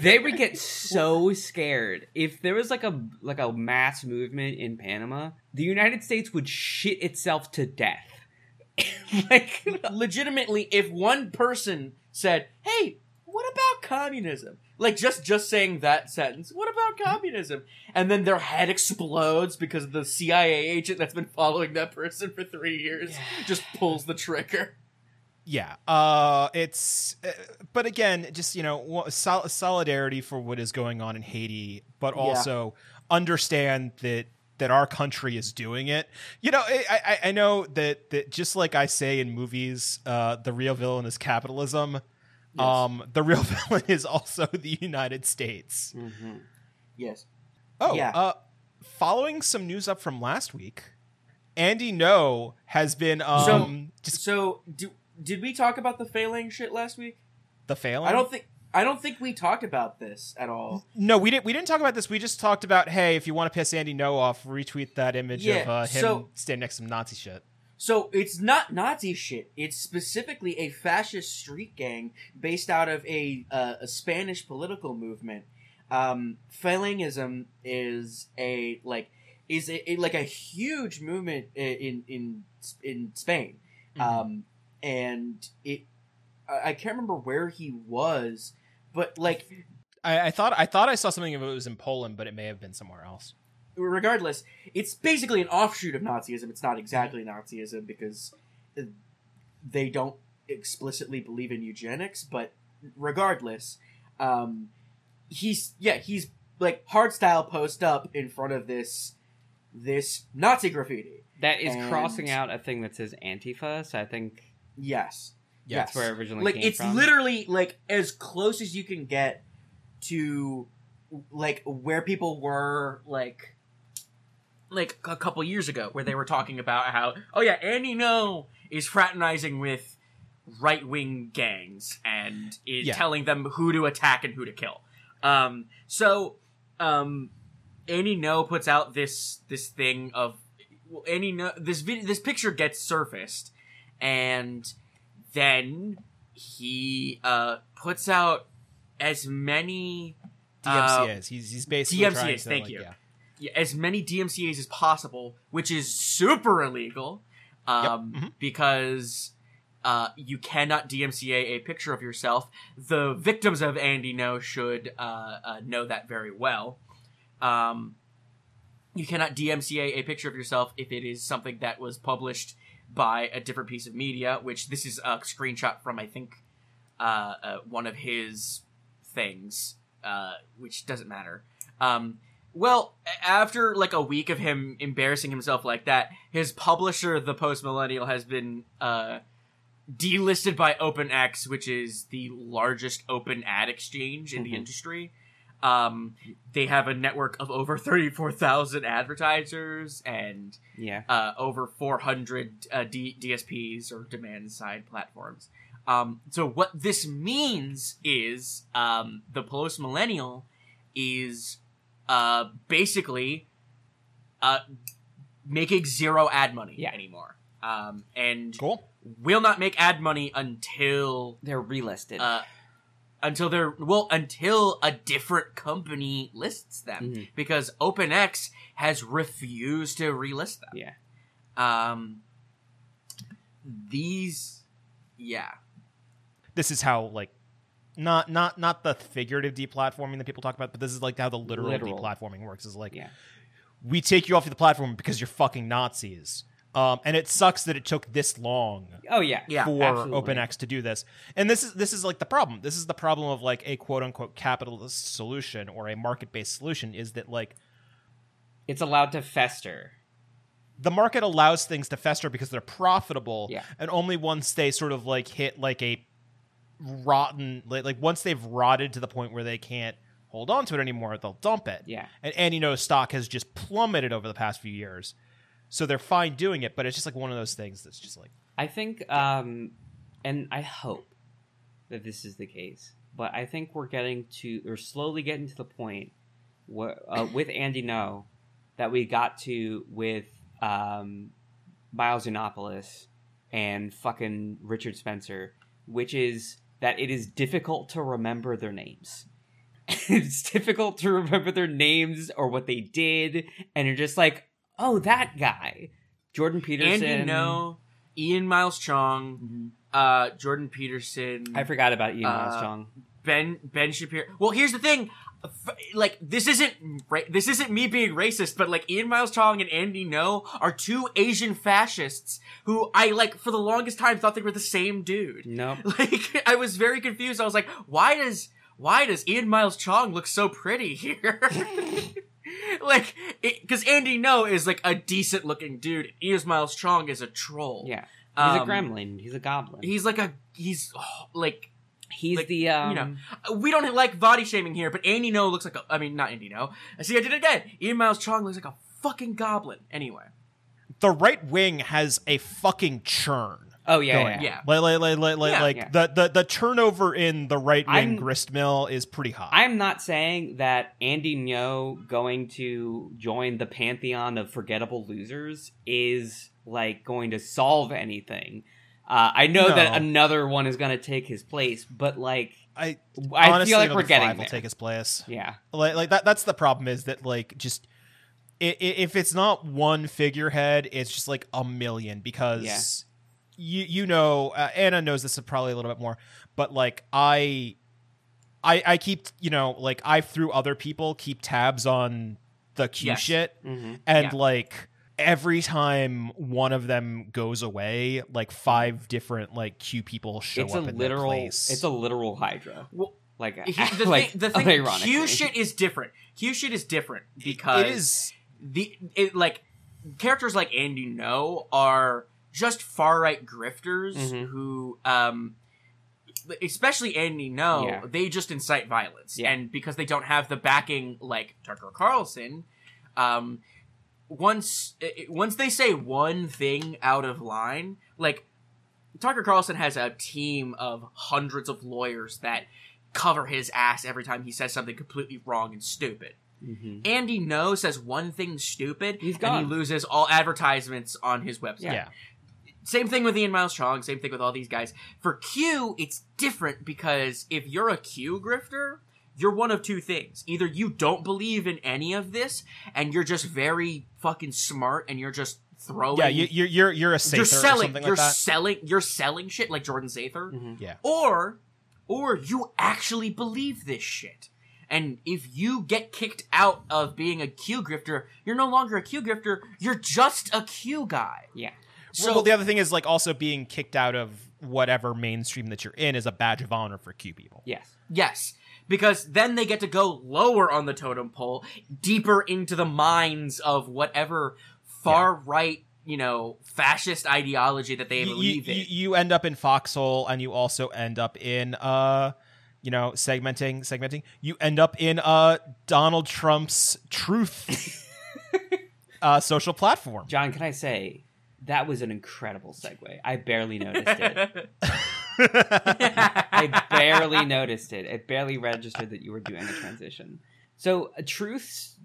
They would get so scared if there was like a like a mass movement in Panama. The United States would shit itself to death. Like legitimately, if one person said, "Hey, what about communism?" Like, just, just saying that sentence, what about communism? And then their head explodes because of the C I A agent that's been following that person for three years yeah. just pulls the trigger. Yeah, uh, it's... Uh, but again, just, you know, sol- solidarity for what is going on in Haiti, but also yeah. understand that that our country is doing it. You know, I, I, I know that, that just like I say in movies, uh, the real villain is capitalism. Yes. Um, the real villain is also the United States. Mm-hmm. Yes. Oh, yeah. uh, following some news up from last week, Andy Ngo has been, um, so, just... so do, did we talk about the failing shit last week? The failing? I don't think, I don't think we talked about this at all. No, we didn't, we didn't talk about this. We just talked about, hey, if you want to piss Andy Ngo off, retweet that image yeah, of uh, him so, standing next to some Nazi shit. So it's not Nazi shit. It's specifically a fascist street gang based out of a, uh, a Spanish political movement. Um, Falangism is a like is a, a, like a huge movement in in in Spain, mm-hmm. um, and it I can't remember where he was, but like I, I thought I thought I saw something if it was in Poland, but it may have been somewhere else. Regardless, it's basically an offshoot of Nazism. It's not exactly Nazism because they don't explicitly believe in eugenics, but regardless, um, he's, yeah, he's like hardstyle post up in front of this, this Nazi graffiti. That is and crossing out a thing that says Antifa, so I think... Yes. That's yes. where it originally like, came it's from. It's literally like as close as you can get to like where people were like... like a couple years ago where they were talking about how, oh yeah, Andy Ngo is fraternizing with right-wing gangs and is yeah. telling them who to attack and who to kill. Um, so, um, Andy Ngo puts out this, this thing of, well, Andy Ngo, this video, this picture gets surfaced and then he, uh, puts out as many, D M C As. Um, he's, he's basically D M C As, trying to, thank like, you. Yeah. as many D M C As as possible, which is super illegal, um, yep. mm-hmm. because uh, you cannot D M C A a picture of yourself. The victims of Andy Ngo should uh, uh, know that very well. Um, you cannot D M C A a picture of yourself if it is something that was published by a different piece of media, which this is a screenshot from, I think, uh, uh, one of his things, uh, which doesn't matter. Um, well, after like a week of him embarrassing himself like that, his publisher, The Postmillennial, has been uh, delisted by OpenX, which is the largest open ad exchange in mm-hmm. the industry. Um, they have a network of over thirty-four thousand advertisers and yeah. uh, over four hundred uh, D- DSPs or demand side platforms. Um, so what this means is um, the Postmillennial is uh, basically uh, making zero ad money yeah. anymore. Um, and cool. will not make ad money until they're relisted. Uh, Until they're well, until a different company lists them, mm-hmm. because OpenX has refused to relist them. Yeah, um, these, yeah, this is how like not not not the figurative deplatforming that people talk about, but this is like how the literal, literal. deplatforming works. Is like, yeah. we take you off the platform because you're fucking Nazis. Um, and it sucks that it took this long oh, yeah. Yeah, for absolutely. OpenX to do this. And this is this is like the problem. This is the problem of like a quote unquote capitalist solution or a market-based solution is that like it's allowed to fester. The market allows things to fester because they're profitable. Yeah. And only once they sort of like hit like a rotten like, like once they've rotted to the point where they can't hold on to it anymore, they'll dump it. Yeah. And Andy Ngo's stock has just plummeted over the past few years. So they're fine doing it, but it's just like one of those things that's just like... I think, um, and I hope that this is the case, but I think we're getting to, or slowly getting to the point where, uh, with Andy Ngo that we got to with um, Miles Yiannopoulos and fucking Richard Spencer, which is that it is difficult to remember their names. It's difficult to remember their names or what they did, and you're just like... Oh, that guy, Jordan Peterson, Andy Ngo, Ian Miles Chong, mm-hmm. uh, Jordan Peterson. I forgot about Ian uh, Miles Chong. Ben Ben Shapiro. Well, here's the thing, like this isn't this isn't me being racist, but like Ian Miles Chong and Andy Ngo are two Asian fascists who I like for the longest time thought they were the same dude. No, nope. Like I was very confused. I was like, why does why does Ian Miles Chong look so pretty here? Like, because Andy Ngo is, like, a decent-looking dude. Ian Miles Chong is a troll. Yeah. He's um, a gremlin. He's a goblin. He's, like, a... He's, oh, like... He's like, the, um... You know, we don't like body shaming here, but Andy Ngo looks like a... I mean, not Andy Ngo. See, I did it again. Ian Miles Chong looks like a fucking goblin. Anyway. The right wing has a fucking churn. Oh, yeah, yeah, yeah. Like, like, like, like, yeah, like yeah. The, the, the turnover in the right-wing grist mill is pretty high. I'm not saying that Andy Ngo going to join the pantheon of forgettable losers is, like, going to solve anything. Uh, I know no. that another one is going to take his place, but, like, I, I honestly, feel like we're getting there. Will take his place. Yeah. Like, like that, that's the problem is that, like, just... It, it, if it's not one figurehead, it's just, like, a million, because... Yeah. You you know, uh, Anna knows this probably a little bit more, but like I, I I keep, you know, like I through other people keep tabs on the Q yes. shit. Mm-hmm. And yeah. like every time one of them goes away, like five different like Q people show it's up a in literal, their place. It's a literal Hydra. Well, like the like, thing, the thing Q shit is different. Q shit is different because it, it is the it, like characters like Andy Ngo are just far-right grifters mm-hmm. who, um, especially Andy Ngo, yeah. they just incite violence. Yeah. And because they don't have the backing like Tucker Carlson, um, once it, once they say one thing out of line, like Tucker Carlson has a team of hundreds of lawyers that cover his ass every time he says something completely wrong and stupid. Mm-hmm. Andy Ngo says one thing stupid, He's gone. and he loses all advertisements on his website. Yeah. yeah. Same thing with Ian Miles Chong, same thing with all these guys. For Q, it's different because if you're a Q grifter, you're one of two things. Either you don't believe in any of this, and you're just very fucking smart, and you're just throwing. Yeah, you, you're you're you're a Sather you're selling, or something you're like that. Selling, you're selling shit like Jordan Sather. Mm-hmm. Yeah. Or or you actually believe this shit. And if you get kicked out of being a Q grifter, you're no longer a Q grifter. You're just a Q guy. Yeah. So, well, the other thing is, like, also being kicked out of whatever mainstream that you're in is a badge of honor for Q people. Yes. Yes. Because then they get to go lower on the totem pole, deeper into the minds of whatever far-right, yeah. you know, fascist ideology that they you, believe you, in. You end up in Foxhole, and you also end up in... uh. You know, segmenting, segmenting. You end up in uh, Donald Trump's truth uh, social platform. John, can I say that was an incredible segue? I barely noticed it. I barely noticed it. It barely registered that you were doing a transition. So, uh, truth,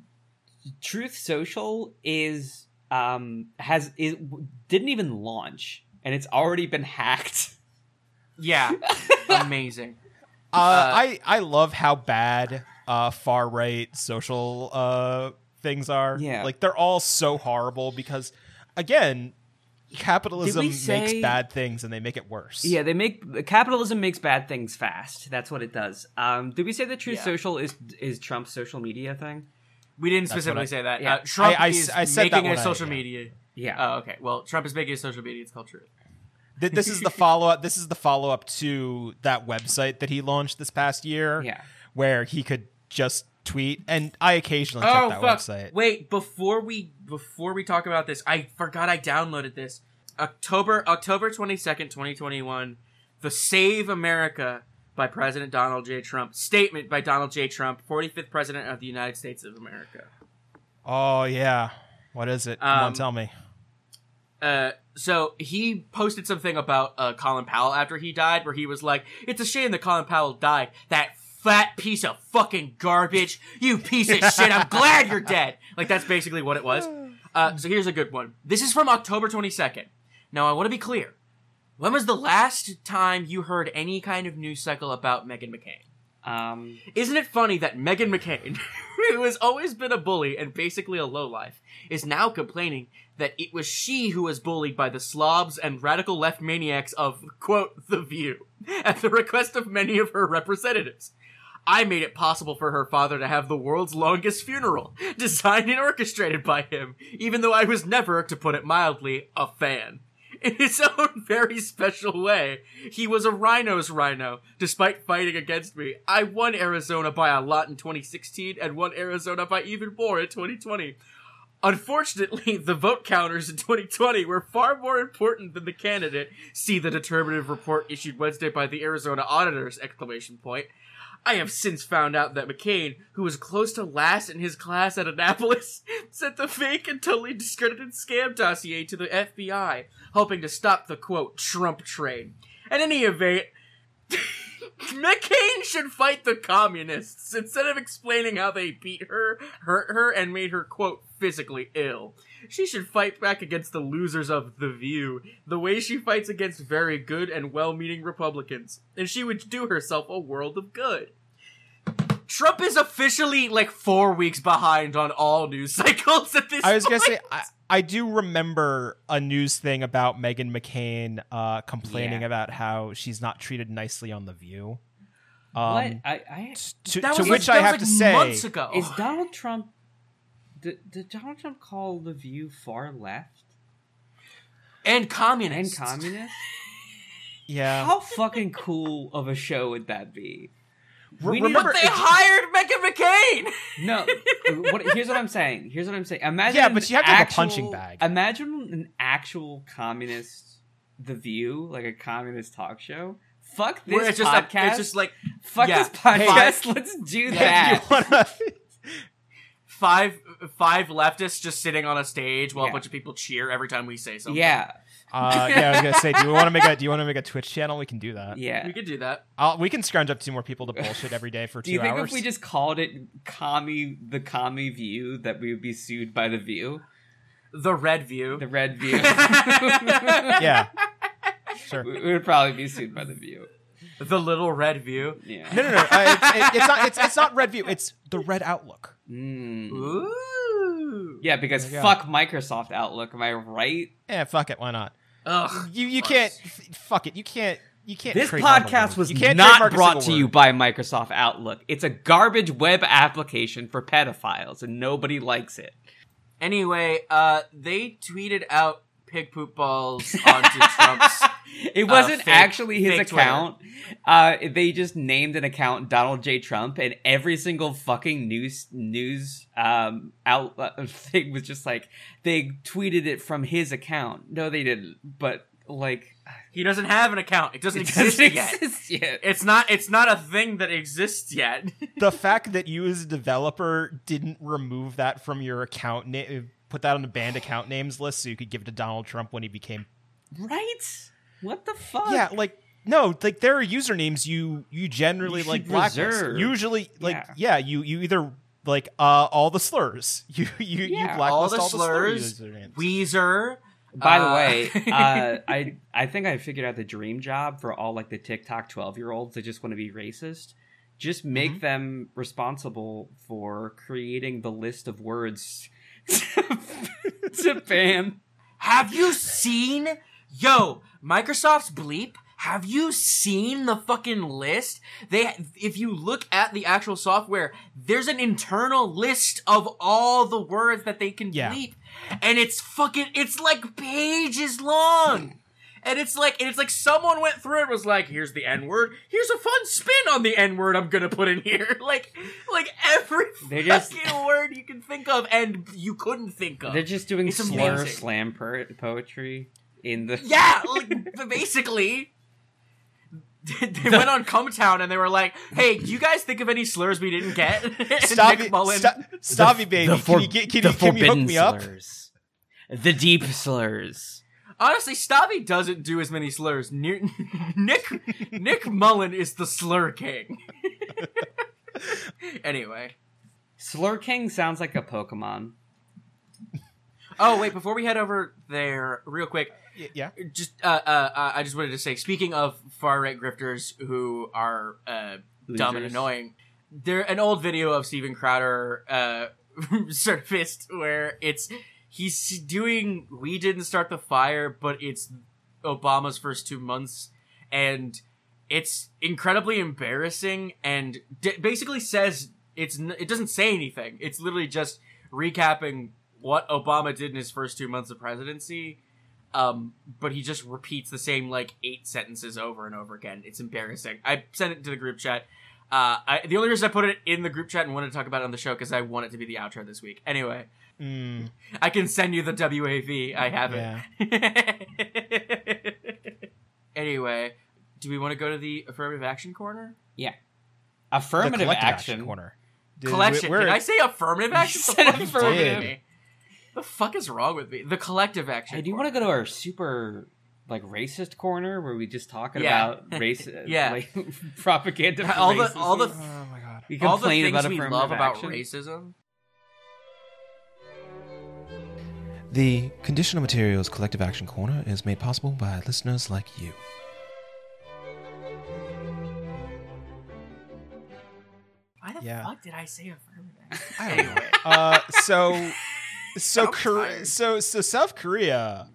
truth social is um, has it didn't even launch, and it's already been hacked. Yeah, amazing. Uh, uh, I, I love how bad uh, far-right social uh, things are. Yeah. Like, they're all so horrible because, again, capitalism say, makes bad things and they make it worse. Yeah, they make capitalism makes bad things fast. That's what it does. Um, did we say that Truth yeah. Social is is Trump's social media thing? We didn't That's specifically I, say that. Yeah. Uh, Trump I, I, is I said making that a social I, media. Yeah. yeah. Oh, okay. Well, Trump is making a social media. It's called Truth. This is the follow up. This is the follow up to that website that he launched this past year, yeah. where he could just tweet. And I occasionally check oh, that fuck. website. Wait, before we before we talk about this, I forgot I downloaded this. October October twenty second, twenty twenty one. The Save America by President Donald J. Trump statement by Donald J. Trump, forty fifth president of the United States of America. Oh yeah, what is it? Come um, on, tell me. Uh. So he posted something about uh, Colin Powell after he died where he was like, it's a shame that Colin Powell died. That fat piece of fucking garbage. You piece of shit. I'm glad you're dead. Like, that's basically what it was. Uh, so here's a good one. This is from October twenty-second. Now, I want to be clear. When was the last time you heard any kind of news cycle about Meghan McCain? Um, Isn't it funny that Meghan McCain, who has always been a bully and basically a lowlife, is now complaining that it was she who was bullied by the slobs and radical left maniacs of, quote, The View, at the request of many of her representatives. I made it possible for her father to have the world's longest funeral, designed and orchestrated by him, even though I was never, to put it mildly, a fan. In his own very special way, he was a rhino's rhino, despite fighting against me. I won Arizona by a lot in twenty sixteen and won Arizona by even more in twenty twenty. Unfortunately, the vote counters in twenty twenty were far more important than the candidate. See the determinative report issued Wednesday by the Arizona auditors, exclamation point. I have since found out that McCain, who was close to last in his class at Annapolis, sent the fake and totally discredited scam dossier to the F B I, hoping to stop the, quote, Trump train. In any event, McCain should fight the communists instead of explaining how they beat her, hurt her, and made her, quote, physically ill. She should fight back against the losers of The View, the way she fights against very good and well-meaning Republicans, and she would do herself a world of good. Trump is officially, like, four weeks behind on all news cycles at this point. I was going to say, I, I do remember a news thing about Meghan McCain uh, complaining yeah. about how she's not treated nicely on The View. Um, what? I, I, to to was, which I have like to say... months ago. Is Donald Trump... Did, did Donald Trump call The View far left? And communist. And communist? Yeah. How fucking cool of a show would that be? We remember, they hired Meghan McCain. No, what, here's what I'm saying. Here's what I'm saying. Imagine, yeah, but you have to have actual, a punching bag. Imagine an actual communist, The View, like a communist talk show. Fuck this it's podcast. Just a, it's just like fuck yeah, this podcast. Hey, let's do that. Yeah, wanna... five five leftists just sitting on a stage while yeah. a bunch of people cheer every time we say something. Yeah. Uh, yeah, I was gonna say, do you want to make a do you want to make a Twitch channel? We can do that. Yeah, we could do that. I'll, we can scrounge up two more people to bullshit every day for two hours. Do you think hours? If we just called it "Commie," the Commie View, that we would be sued by The View, the Red View, the Red View? Yeah, sure. We, we would probably be sued by The View, the Little Red View. Yeah. No, no, no. Uh, it's, it, it's not. It's, it's not Red View. It's the Red Outlook. Mm. Ooh. Yeah, because fuck Microsoft Outlook. Am I right? Yeah, fuck it. Why not? Ugh, you you gross. can't f- fuck it. You can't. You can't. This podcast was not brought to you by Microsoft Outlook. It's a garbage web application for pedophiles, and nobody likes it. Anyway, uh, they tweeted out pig poop balls onto Trump's. It wasn't uh, fake, actually his account. Uh, they just named an account Donald J. Trump, and every single fucking news news um out uh, thing was just like they tweeted it from his account. No, they didn't. But like, he doesn't have an account. It doesn't, it exist, doesn't yet. exist yet. It's not. It's not a thing that exists yet. The fact that you as a developer didn't remove that from your account, na- put that on the banned account names list, so you could give it to Donald Trump when he became right. What the fuck? Yeah, like, no, like, there are usernames you you generally, you like, blacklist. Usually, like, yeah, yeah you, you either, like, uh, all the slurs. You you, yeah. you blacklist all the all slurs, the slur usernames. Weezer. By uh, the way, uh, I, I think I figured out the dream job for all, like, the TikTok twelve-year-olds that just want to be racist. Just make mm-hmm. them responsible for creating the list of words to, to ban. Have you seen... Yo, Microsoft's bleep, have you seen the fucking list? They, if you look at the actual software, there's an internal list of all the words that they can yeah. bleep. And it's fucking, it's like pages long. And it's like, and it's like someone went through and was like, here's the N-word. Here's a fun spin on the N-word I'm gonna put in here. Like, like every they're fucking just, word you can think of and you couldn't think of. They're just doing it's slur amazing. slam per- poetry. In the yeah, like, basically, they the- went on Cumtown and they were like, "Hey, do you guys think of any slurs we didn't get?" Stabby, sta- Stabby baby, the for- can you, get, can the you, can you hook me up? Slurs. The deep slurs. Honestly, Stabby doesn't do as many slurs. Nick Nick, Nick Mullen is the slur king. Anyway, slur king sounds like a Pokemon. Oh, wait, before we head over there, real quick. Yeah? Just, uh, uh, I just wanted to say, speaking of far-right grifters who are uh, dumb and annoying, there an old video of Steven Crowder uh, surfaced where it's, he's doing We Didn't Start the Fire, but it's Obama's first two months, and it's incredibly embarrassing, and d- basically says, it's n- it doesn't say anything. It's literally just recapping what Obama did in his first two months of presidency, um, but he just repeats the same, like, eight sentences over and over again. It's embarrassing. I sent it to the group chat. Uh, I, the only reason I put it in the group chat and wanted to talk about it on the show because I want it to be the outro this week. Anyway, mm. I can send you the W A V. I have yeah. it. Anyway, do we want to go to the affirmative action corner? Yeah. Affirmative action. action corner. Dude, collection. We're, we're, Did I say affirmative action? You said affirmative. The fuck is wrong with me? The collective action. Hey, do you corner. want to go to our super, like, racist corner where we just talking yeah. about race, yeah, like, propaganda? For all racism. the, all the, th- oh my god, we all the things we love about action. racism. The Conditional Materials Collective Action Corner is made possible by listeners like you. Why the yeah. fuck did I say affirmative action? I don't know. uh, so. So, Cor- so, so South Korea,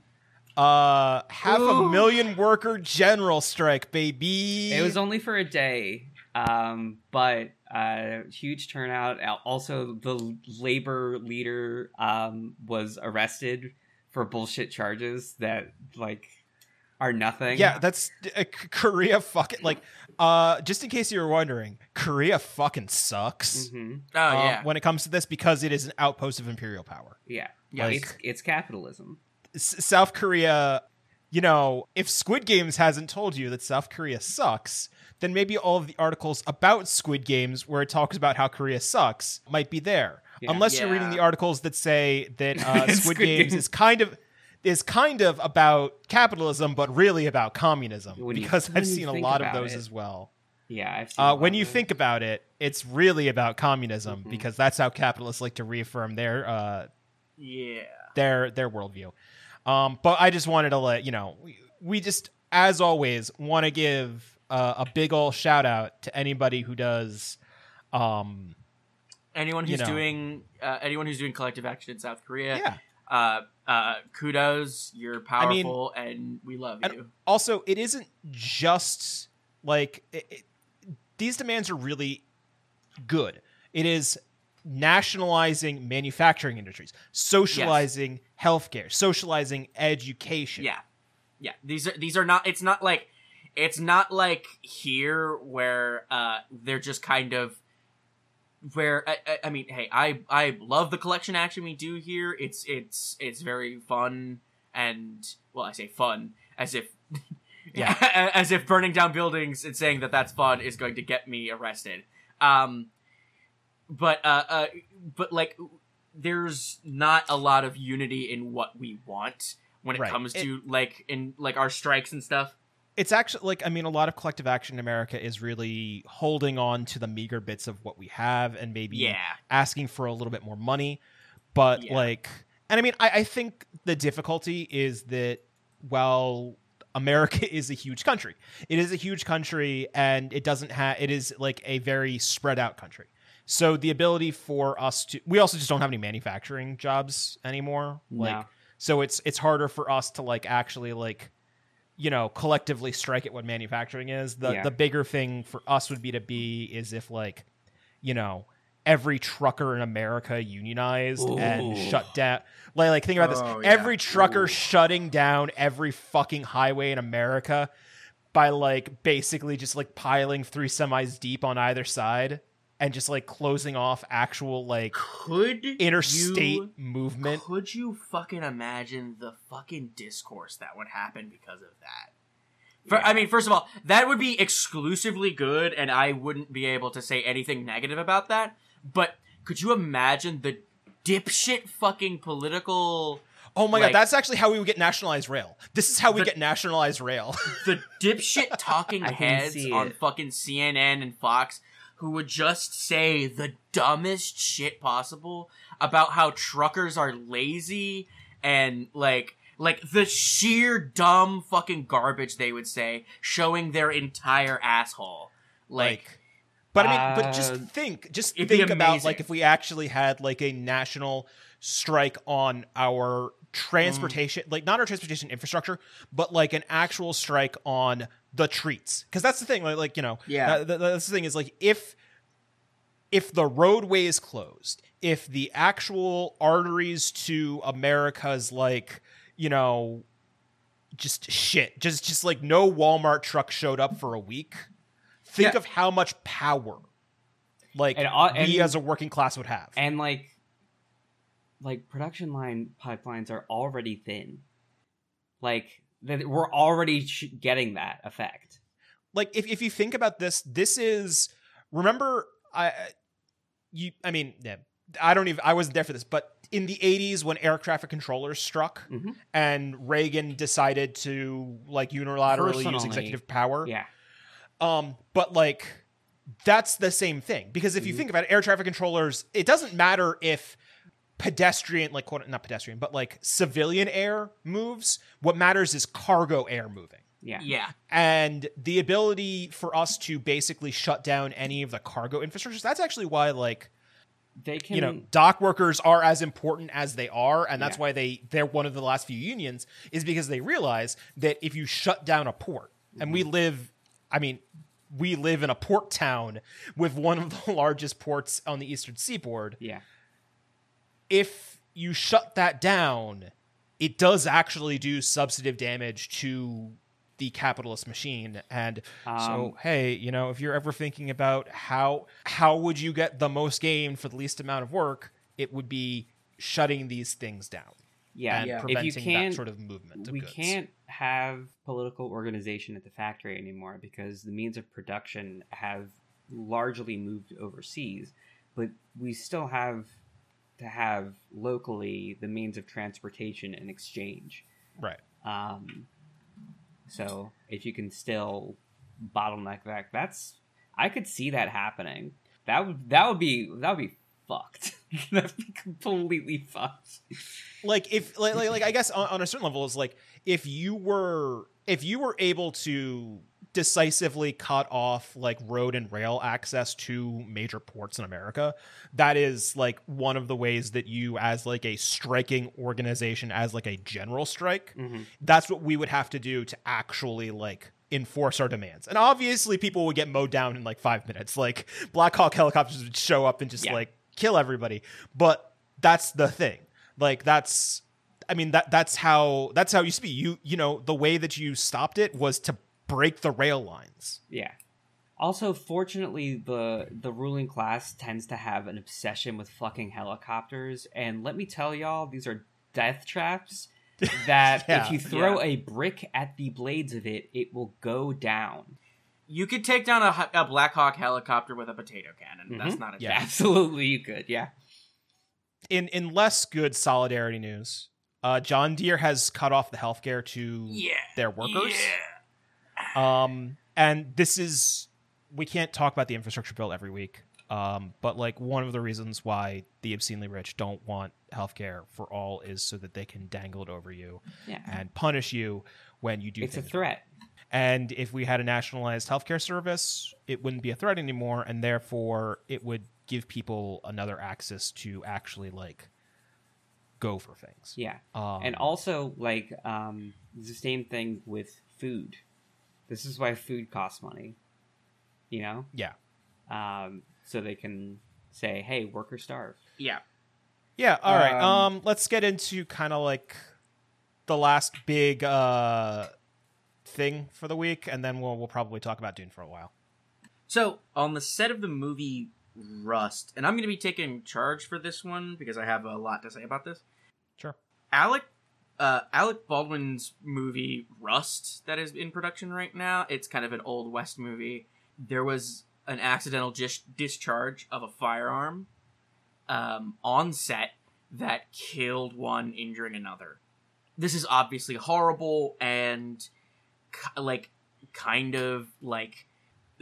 uh, half Ooh. a million worker general strike, baby. It was only for a day, um, but uh, huge turnout. Also, the labor leader um, was arrested for bullshit charges that, like, are nothing. Yeah, that's uh, Korea. Fucking like, uh, just in case you were wondering, Korea fucking sucks. Mm-hmm. Oh uh, yeah, when it comes to this, because it is an outpost of imperial power. Yeah, yeah, like, it's it's capitalism. S- South Korea, you know, if Squid Games hasn't told you that South Korea sucks, then maybe all of the articles about Squid Games where it talks about how Korea sucks might be there. Yeah. Unless yeah. you're reading the articles that say that uh, Squid, Squid Games is kind of. is kind of about capitalism, but really about communism, you, because I've seen a lot of those it. as well. Yeah, I've seen uh, when you it. think about it, it's really about communism, mm-hmm. because that's how capitalists like to reaffirm their uh, yeah their their worldview. Um, but I just wanted to let you know, we, we just, as always, want to give uh, a big ol' shout out to anybody who does um, anyone who's you know. doing uh, anyone who's doing collective action in South Korea. Yeah. Uh, uh, kudos, you're powerful, I mean, and we love and you. Also, it isn't just like it, it, these demands are really good. It is nationalizing manufacturing industries, socializing yes. healthcare, socializing education. Yeah, yeah. These are these are not. It's not like it's not like here where uh, they're just kind of. Where I, I, I mean, hey, I I love the collection action we do here. It's it's it's very fun, and well, I say fun as if yeah, as if burning down buildings and saying that that's fun is going to get me arrested. Um, but uh, uh but like, there's not a lot of unity in what we want when it right. comes it, to like in like our strikes and stuff. It's actually like, I mean, a lot of collective action in America is really holding on to the meager bits of what we have and maybe yeah. asking for a little bit more money. But yeah. like, and I mean, I, I think the difficulty is that while America is a huge country, it is a huge country and it doesn't have, it is like a very spread out country. So the ability for us to, we also just don't have any manufacturing jobs anymore. Like, no. so it's, it's harder for us to like actually like, you know, collectively strike at what manufacturing is. The yeah. the bigger thing for us would be to be is if like, you know, every trucker in America unionized Ooh. and shut down. Like, like think about this. Oh, yeah. Every trucker Ooh. shutting down every fucking highway in America by like basically just like piling three semis deep on either side and just like closing off actual like could interstate you, movement. Could you fucking imagine the fucking discourse that would happen because of that? For, yeah. I mean, first of all, that would be exclusively good, and I wouldn't be able to say anything negative about that. But could you imagine the dipshit fucking political? Oh my like, god, that's actually how we would get nationalized rail. This is how we the, get nationalized rail. The dipshit talking heads on fucking C N N and Fox. Who would just say the dumbest shit possible about how truckers are lazy and like like the sheer dumb fucking garbage they would say, showing their entire asshole. Like, like but I mean, uh, but just think, just think about like if we actually had like a national strike on our transportation, mm. like not our transportation infrastructure, but like an actual strike on the treats, because that's the thing. Like, like you know, yeah. That, that, that's the thing is like if if the roadway is closed, if the actual arteries to America's like you know, just shit, just just like no Walmart truck showed up for a week. Think yeah. of how much power, like and, uh, and, we as a working class would have, and like like production line pipelines are already thin, like. That we're already sh- getting that effect. Like if, if you think about this, this is, remember, I, you, I mean, yeah, I don't even, I wasn't there for this, but in the eighties when air traffic controllers struck mm-hmm. and Reagan decided to like unilaterally Personally, use executive power. Yeah. Um, but like, that's the same thing, because if mm-hmm. you think about it, air traffic controllers, it doesn't matter if pedestrian, like quote not pedestrian, but like civilian air moves. What matters is cargo air moving. Yeah, yeah. And the ability for us to basically shut down any of the cargo infrastructures. That's actually why, like, they can, you know, dock workers are as important as they are, and that's yeah. why they they're one of the last few unions is because they realize that if you shut down a port, mm-hmm. and we live, I mean, we live in a port town with one of the largest ports on the Eastern Seaboard. Yeah. If you shut that down, it does actually do substantive damage to the capitalist machine. And um, so, hey, you know, if you're ever thinking about how how would you get the most gain for the least amount of work, it would be shutting these things down. Yeah, and yeah. preventing that sort of movement of we goods. Can't have political organization at the factory anymore because the means of production have largely moved overseas, but we still have to have locally the means of transportation and exchange. Right. Um, so if you can still bottleneck that, that's, I could see that happening. That would, that would be, that would be fucked. That'd be completely fucked. Like if, like, like, like I guess on, on a certain level is like, if you were, if you were able to decisively cut off like road and rail access to major ports in America. That is like one of the ways that you, as like a striking organization, as like a general strike, mm-hmm. that's what we would have to do to actually like enforce our demands. And obviously people would get mowed down in like five minutes. Like Black Hawk helicopters would show up and just yeah. like kill everybody. But that's the thing. Like that's, I mean, that that's how, that's how you speak. You, you know, the way that you stopped it was to break the rail lines. Yeah. Also, fortunately, the the ruling class tends to have an obsession with fucking helicopters. And let me tell y'all, these are death traps that yeah, if you throw yeah. a brick at the blades of it, it will go down. You could take down a, a Black Hawk helicopter with a potato cannon. Mm-hmm. That's not a yeah. death. Absolutely, you could, yeah. In, in less good solidarity news, uh, John Deere has cut off the healthcare to yeah. their workers. Yeah. Um, and this is, we can't talk about the infrastructure bill every week. Um, but like one of the reasons why the obscenely rich don't want healthcare for all is so that they can dangle it over you yeah. and punish you when you do. It's a threat. Right. And if we had a nationalized healthcare service, it wouldn't be a threat anymore. And therefore it would give people another access to actually like go for things. Yeah. Um, and also like, um, the same thing with food. This is why food costs money, you know? Yeah. Um, so they can say, hey, work or starve. Yeah. Yeah, all um, right. Um, let's get into kind of like the last big uh, thing for the week, and then we'll, we'll probably talk about Dune for a while. So on the set of the movie Rust, and I'm going to be taking charge for this one because I have a lot to say about this. Sure. Alec. Uh, Alec Baldwin's movie Rust that is in production right now, it's kind of an old West movie. There was an accidental dis- discharge of a firearm um, on set that killed one, injuring another. This is obviously horrible and k- like kind of like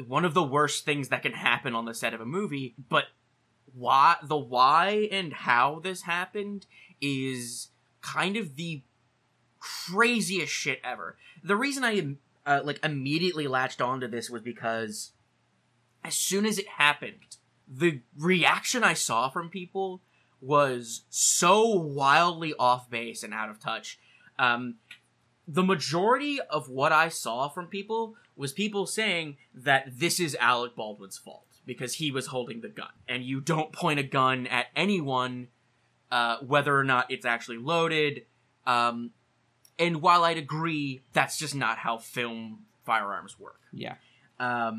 one of the worst things that can happen on the set of a movie. But why the why and how this happened is kind of the craziest shit ever. The reason I uh, like immediately latched onto this was because as soon as it happened, the reaction I saw from people was so wildly off base and out of touch. Um, the majority of what I saw from people was people saying that this is Alec Baldwin's fault because he was holding the gun, and you don't point a gun at anyone Uh, whether or not it's actually loaded. Um, and while I'd agree, that's just not how film firearms work. Yeah. Um,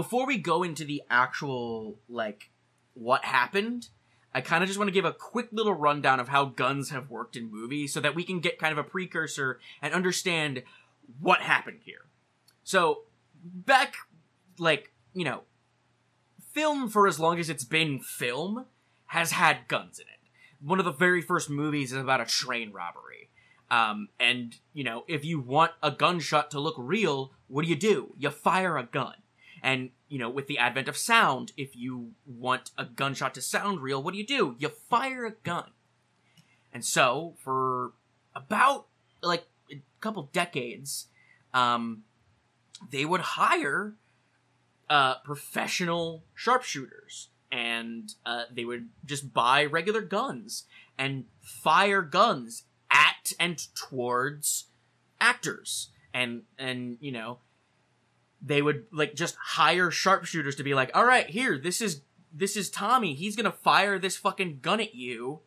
before we go into the actual, like, what happened, I kind of just want to give a quick little rundown of how guns have worked in movies so that we can get kind of a precursor and understand what happened here. So, back, like, you know, film for as long as it's been film has had guns in it. One of the very first movies is about a train robbery. Um, and, you know, if you want a gunshot to look real, what do you do? You fire a gun. And, you know, with the advent of sound, if you want a gunshot to sound real, what do you do? You fire a gun. And so, for about, like, a couple decades, um, they would hire uh, professional sharpshooters. And uh, they would just buy regular guns and fire guns at and towards actors. And, and you know, they would, like, just hire sharpshooters to be like, all right, here, this is this is Tommy. He's going to fire this fucking gun at you.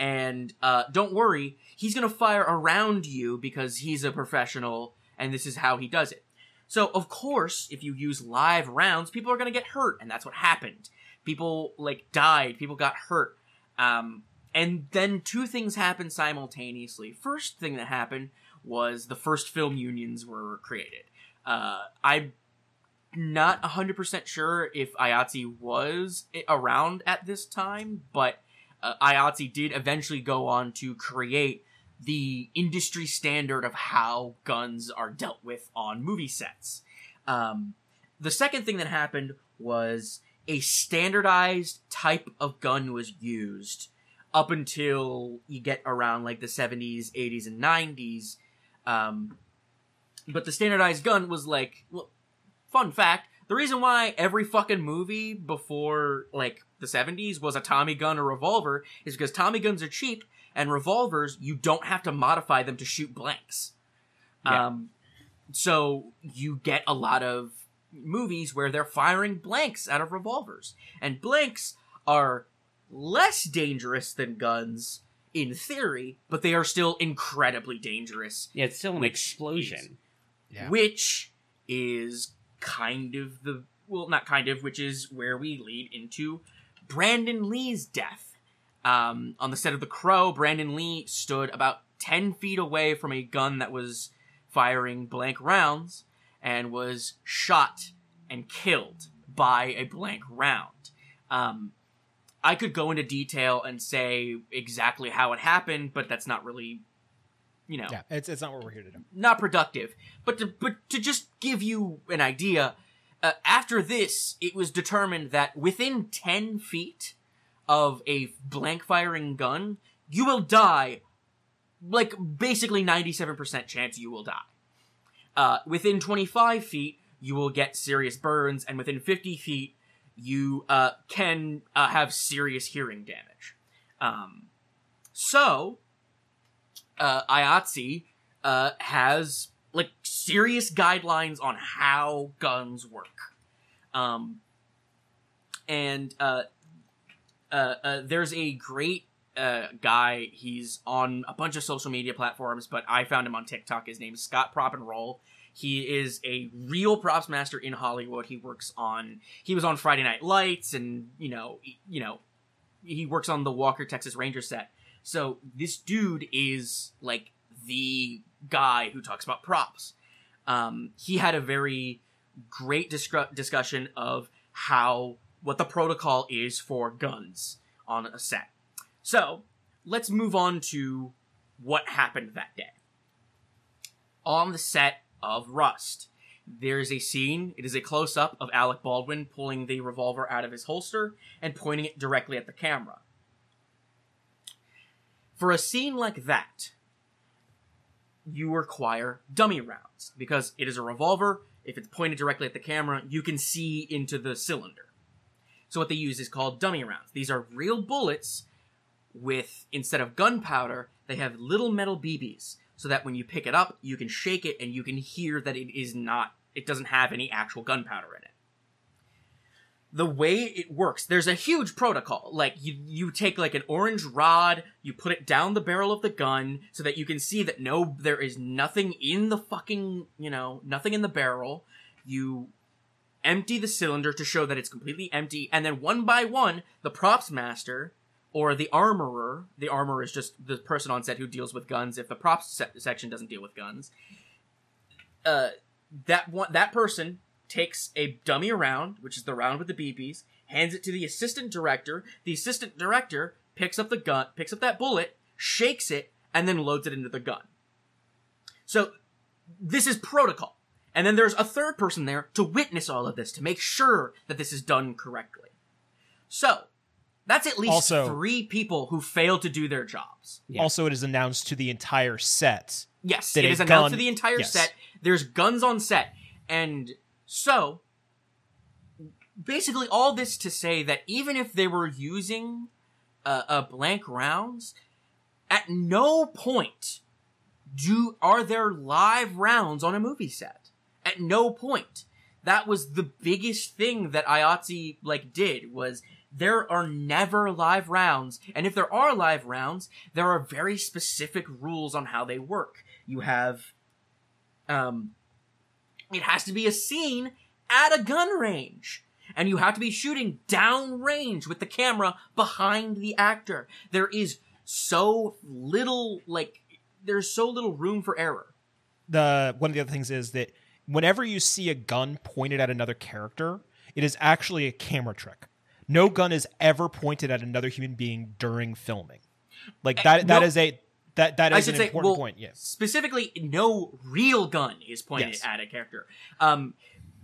And uh, don't worry, he's going to fire around you because he's a professional and this is how he does it. So, of course, if you use live rounds, people are going to get hurt. And that's what happened. People, like, died. People got hurt. Um, and then two things happened simultaneously. First thing that happened was the first film unions were created. Uh, I'm not one hundred percent sure if I A T S E was around at this time, but uh, I A T S E did eventually go on to create the industry standard of how guns are dealt with on movie sets. Um, the second thing that happened was a standardized type of gun was used up until you get around, like, the seventies, eighties, and nineties. Um, But the standardized gun was like, well, fun fact, the reason why every fucking movie before, like, the seventies was a Tommy gun or revolver is because Tommy guns are cheap, and revolvers, you don't have to modify them to shoot blanks. Yeah. Um, so you get a lot of movies where they're firing blanks out of revolvers. And blanks are less dangerous than guns, in theory, but they are still incredibly dangerous. Yeah, it's still an explosion. Is, yeah. Which is kind of the... Well, not kind of, which is where we lead into Brandon Lee's death. Um, on the set of The Crow, Brandon Lee stood about ten feet away from a gun that was firing blank rounds and was shot and killed by a blank round. Um, I could go into detail and say exactly how it happened, but that's not really, you know... Yeah, it's, it's not what we're here to do. Not productive. But to, but to just give you an idea, uh, after this, it was determined that within ten feet of a blank-firing gun, you will die, like, basically ninety-seven percent chance you will die. Uh, within twenty-five feet, you will get serious burns, and within fifty feet, you uh, can uh, have serious hearing damage. Um, so, uh, I A T S E uh, has, like, serious guidelines on how guns work. Um, and uh, uh, uh, there's a great uh, guy, he's on a bunch of social media platforms, but I found him on TikTok. His name is Scott Prop and Roll. He is a real props master in Hollywood. He works on, he was on Friday Night Lights and, you know, you know, he works on the Walker, Texas Ranger set. So this dude is like the guy who talks about props. Um, he had a very great discu- discussion of how, what the protocol is for guns on a set. So let's move on to what happened that day. On the set of Rust, there's a scene, it is a close-up of Alec Baldwin pulling the revolver out of his holster and pointing it directly at the camera. For a scene like that, you require dummy rounds, because it is a revolver. If it's pointed directly at the camera, you can see into the cylinder. So what they use is called dummy rounds. These are real bullets with, instead of gunpowder, they have little metal B Bs. So that when you pick it up, you can shake it and you can hear that it is not, it doesn't have any actual gunpowder in it. The way it works, there's a huge protocol. Like, you, you take, like, an orange rod, you put it down the barrel of the gun so that you can see that, no, there is nothing in the fucking, you know, nothing in the barrel. You empty the cylinder to show that it's completely empty. And then one by one, the props master... Or the armorer, the armorer is just the person on set who deals with guns if the props se- section doesn't deal with guns. Uh, that one, that person takes a dummy round, which is the round with the B Bs, hands it to the assistant director. The assistant director picks up the gun, picks up that bullet, shakes it, and then loads it into the gun. So this is protocol. And then there's a third person there to witness all of this, to make sure that this is done correctly. So... That's at least also, three people who failed to do their jobs. Yeah. Also, it is announced to the entire set. Yes, it is gun- announced to the entire yes. set. There's guns on set. And so, basically all this to say that even if they were using uh, uh, blank rounds, at no point do are there live rounds on a movie set. At no point. That was the biggest thing that I A T S E, like, did was... There are never live rounds, and if there are live rounds, there are very specific rules on how they work. You have, um, it has to be a scene at a gun range, and you have to be shooting down range with the camera behind the actor. There is so little, like, there's so little room for error. The, one of the other things is that whenever you see a gun pointed at another character, it is actually a camera trick. No gun is ever pointed at another human being during filming. Like that—that that no, is a that that is an say, important well, point. Yes, specifically, no real gun is pointed yes. at a character. Um,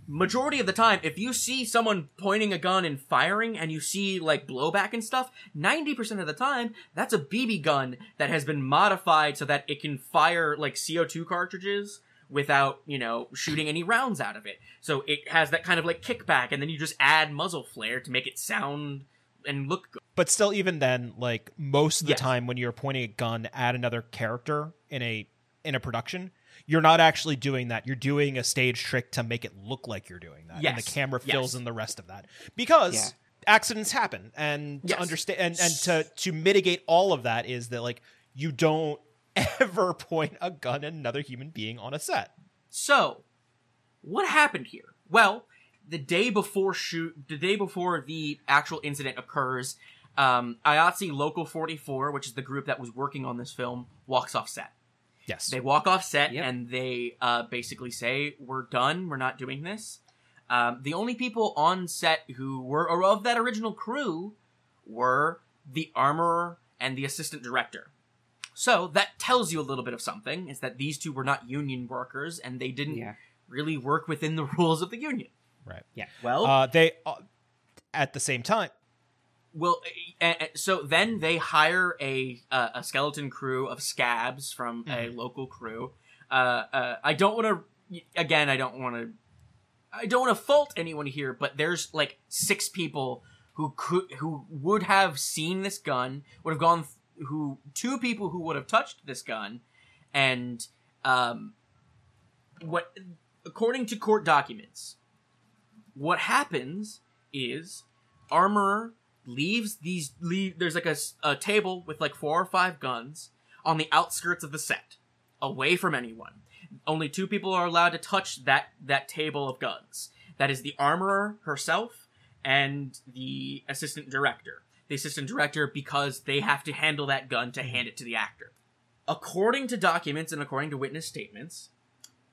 majority of the time, if you see someone pointing a gun and firing, and you see like blowback and stuff, ninety percent of the time, that's a B B gun that has been modified so that it can fire like C O two cartridges without, you know, shooting any rounds out of it. So it has that kind of like kickback, and then you just add muzzle flare to make it sound and look good. But still, even then, like most of the yes. time when you're pointing a gun at another character in a in a production, you're not actually doing that. You're doing a stage trick to make it look like you're doing that. Yes. And the camera fills yes. in the rest of that. Because yeah. accidents happen. And yes. to understand and, and to, to mitigate all of that is that, like, you don't ever point a gun at another human being on a set. So, what happened here? Well, the day before shoot, the day before the actual incident occurs, um, I A T S E Local forty-four, which is the group that was working on this film, walks off set. Yes. They walk off set yep. and they uh, basically say, we're done, we're not doing this. Um, the only people on set who were or of that original crew were the armorer and the assistant director. So that tells you a little bit of something, is that these two were not union workers and they didn't yeah. really work within the rules of the union. Right. Yeah. Well, uh, they uh, at the same time. Well, uh, so then they hire a uh, a skeleton crew of scabs from mm-hmm. a local crew. Uh, uh, I don't want to. Again, I don't want to. I don't want to fault anyone here, but there's like six people who could, who would have seen this gun, would have gone. Th- who two people who would have touched this gun, and um, what according to court documents, what happens is armorer. Leaves these leave, there's like a, a table with like four or five guns on the outskirts of the set, away from anyone. Only two people are allowed to touch that that table of guns. That is the armorer herself and the assistant director. The assistant director, because they have to handle that gun to hand it to the actor. According to documents and according to witness statements,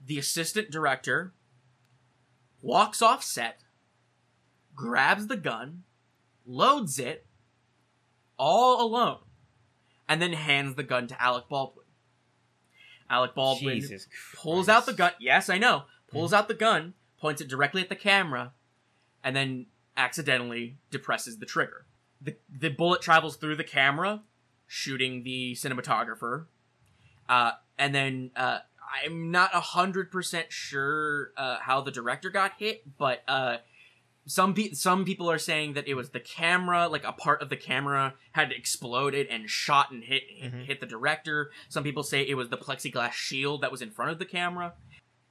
the assistant director walks off set, grabs the gun, loads it all alone, and then hands the gun to Alec Baldwin. Alec Baldwin Jesus pulls Christ. out the gun. Yes, I know. Pulls mm. out the gun, points it directly at the camera, and then accidentally depresses the trigger. The, the bullet travels through the camera, shooting the cinematographer. Uh, and then uh, I'm not one hundred percent sure uh, how the director got hit, but... Uh, Some pe- some people are saying that it was the camera, like a part of the camera had exploded and shot and hit hit, mm-hmm. hit the director. Some people say it was the plexiglass shield that was in front of the camera.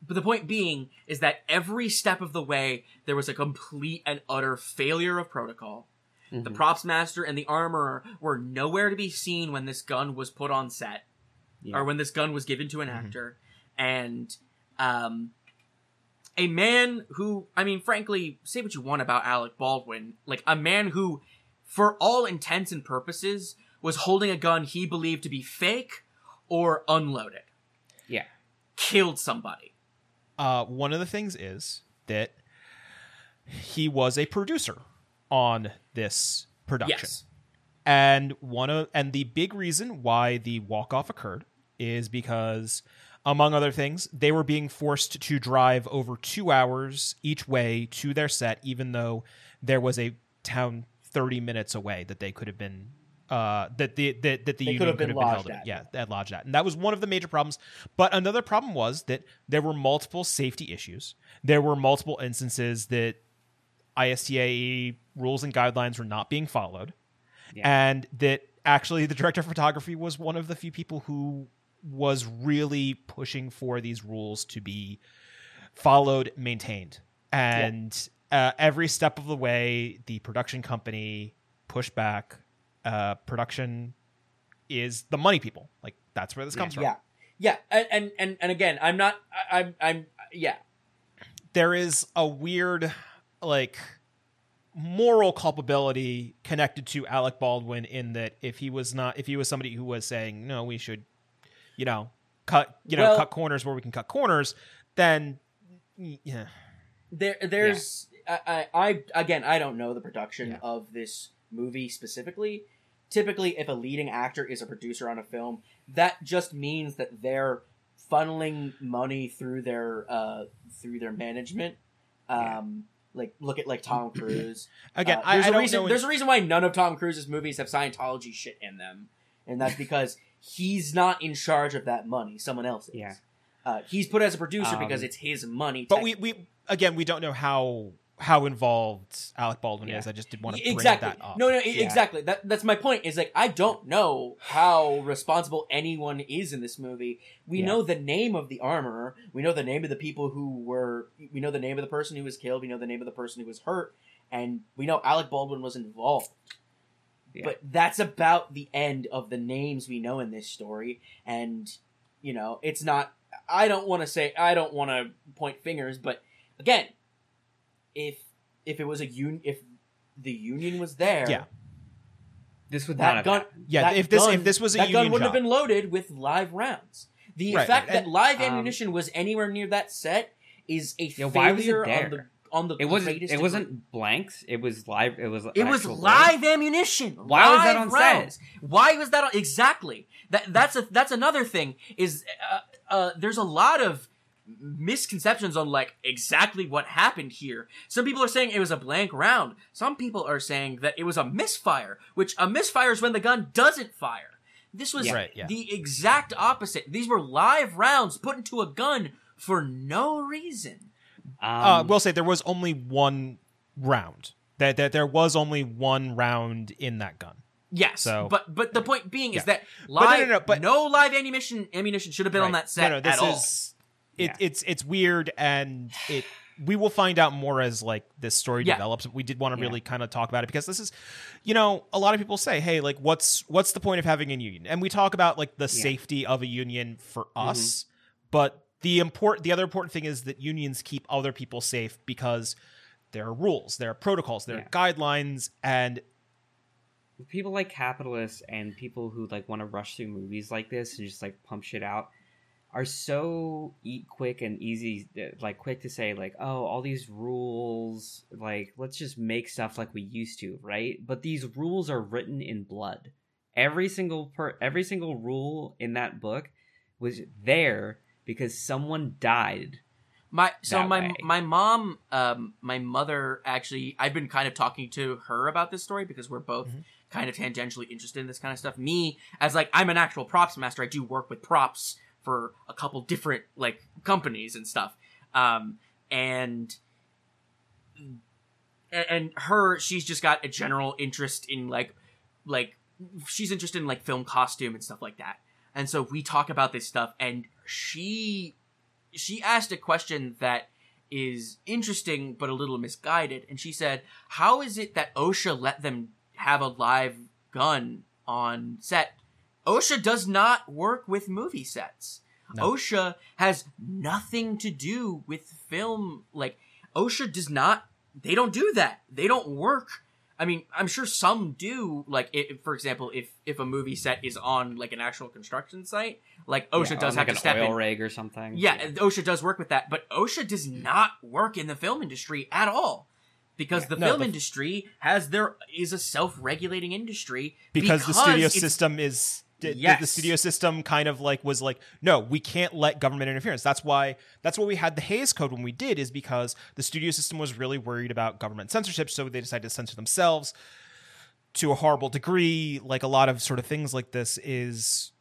But the point being is that every step of the way, there was a complete and utter failure of protocol. Mm-hmm. The props master and the armorer were nowhere to be seen when this gun was put on set, yeah. or when this gun was given to an mm-hmm. actor. And... um. A man who, I mean, frankly, say what you want about Alec Baldwin, like a man who, for all intents and purposes, was holding a gun he believed to be fake or unloaded. Yeah. Killed somebody. Uh, one of the things is that he was a producer on this production. Yes. And one of, and the big reason why the walk-off occurred is because... among other things, they were being forced to drive over two hours each way to their set, even though there was a town thirty minutes away that they could have been uh, that the that, that the they union could have been, could have been held at. Yeah, that lodged at, and that was one of the major problems. But another problem was that there were multiple safety issues. There were multiple instances that I S T A E rules and guidelines were not being followed, yeah. and that actually the director of photography was one of the few people who. Was really pushing for these rules to be followed, maintained. And yeah. uh, every step of the way, the production company pushed back. Uh, production is the money people. Like, that's where this yeah. comes from. Yeah. Yeah. And, and, and, and again, I'm not, I, I'm, I'm, yeah. There is a weird, like, moral culpability connected to Alec Baldwin in that if he was not, if he was somebody who was saying, no, we should, you know, cut, you know, well, cut corners where we can cut corners, then, yeah. There, there's, yeah. I, I, I, again, I don't know the production yeah. of this movie specifically. Typically, if a leading actor is a producer on a film, that just means that they're funneling money through their, uh, through their management. Um, yeah. Like, look at, like, Tom Cruise. Again, uh, I, I don't reason, know. There's a reason why none of Tom Cruise's movies have Scientology shit in them. And that's because... he's not in charge of that money. Someone else is. Yeah. Uh, he's put as a producer um, because it's his money. But we, we again, we don't know how how involved Alec Baldwin yeah. is. I just did want to exactly. bring that up. No, no, yeah. exactly. That, that's my point. Is like I don't know how responsible anyone is in this movie. We yeah. know the name of the armorer. We know the name of the people who were. We know the name of the person who was killed. We know the name of the person who was hurt, and we know Alec Baldwin was involved. Yeah. But that's about the end of the names we know in this story, and you know it's not. I don't want to say I don't want to point fingers, but again, if if it was a un, if the union was there, yeah, this would that not gun, have yeah. If this gun, if this was a that union gun wouldn't job. have been loaded with live rounds. The right. fact and, that live um, ammunition was anywhere near that set is a yeah, failure why was it there? on the. On the it wasn't. It degree. wasn't blanks. It was live. It was. It was live blank. ammunition. Why live was that on rounds. set? Why was that on exactly? That that's a that's another thing. Is uh, uh, there's a lot of misconceptions on like exactly what happened here. Some people are saying it was a blank round. Some people are saying that it was a misfire, which a misfire is when the gun doesn't fire. This was yeah. Right, yeah. the exact opposite. These were live rounds put into a gun for no reason. Um, uh, we'll say there was only one round. That that there was only one round in that gun. Yes, so, but but the point being is yeah. that live, no, no, no, but, no live ammunition ammunition should have been right. on that set no, no, this at is, all. It, yeah. It's it's weird, and it we will find out more as like this story yeah. develops. We did want to yeah. really kind of talk about it because this is, you know, a lot of people say, hey, like what's what's the point of having a union? And we talk about like the yeah. safety of a union for us, mm-hmm. but. The important, the other important thing is that unions keep other people safe because there are rules, there are protocols, there yeah. are guidelines, and people like capitalists and people who like want to rush through movies like this and just like pump shit out are so eat quick and easy, like quick to say like, oh, all these rules, like let's just make stuff like we used to, right? But these rules are written in blood. Every single per, every single rule in that book was there. Because someone died. My so my way. my mom, um, my mother actually. I've been kind of talking to her about this story because we're both mm-hmm. kind of tangentially interested in this kind of stuff. Me, as like I'm an actual props master. I do work with props for a couple different like companies and stuff. Um, and and her, she's just got a general interest in like like she's interested in like film costume and stuff like that. And so we talk about this stuff, and she she asked a question that is interesting but a little misguided. And she said, how is it that OSHA let them have a live gun on set? OSHA does not work with movie sets. No. OSHA has nothing to do with film. Like, OSHA does not – they don't do that. They don't work. I mean, I'm sure some do, like, if, for example, if, if a movie set is on, like, an actual construction site, like, OSHA yeah, does have like to step in. Like an oil rig or something. Yeah, yeah, OSHA does work with that, but OSHA does not work in the film industry at all, because yeah, the no, film the, industry has their, is a self-regulating industry. Because, because the studio system is... Did, yes. The studio system kind of like was like, no, we can't let government interference. That's why that's why we had the Hays Code when we did, is because the studio system was really worried about government censorship. So they decided to censor themselves to a horrible degree. Like a lot of sort of things like this is,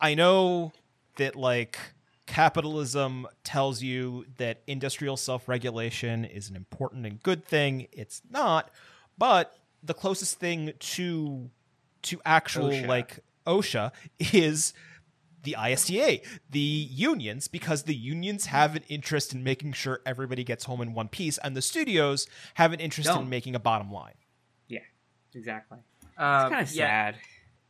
I know that like capitalism tells you that industrial self-regulation is an important and good thing. It's not. But the closest thing to to actual OSHA. like. OSHA is the I S T A, the unions, because the unions have an interest in making sure everybody gets home in one piece, and the studios have an interest Don't. in making a bottom line. Yeah, exactly. Um, it's kind of sad.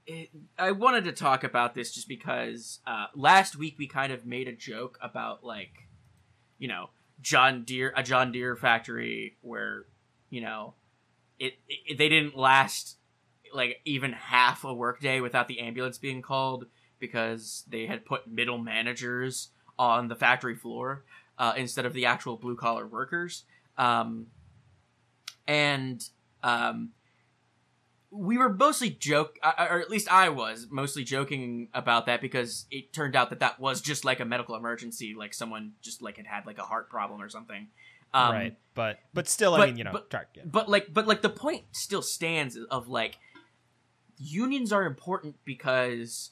Yeah, it, I wanted to talk about this just because uh, last week we kind of made a joke about, like, you know, John Deere, a John Deere factory where, you know, it, it they didn't last... like even half a workday without the ambulance being called because they had put middle managers on the factory floor uh, instead of the actual blue collar workers. Um, and um, we were mostly joke, or at least I was mostly joking about that because it turned out that that was just like a medical emergency. Like someone just like had had like a heart problem or something. Um, right. But, but still, but, I mean, you know, but, dark, yeah. but like, but like the point still stands of like, unions are important because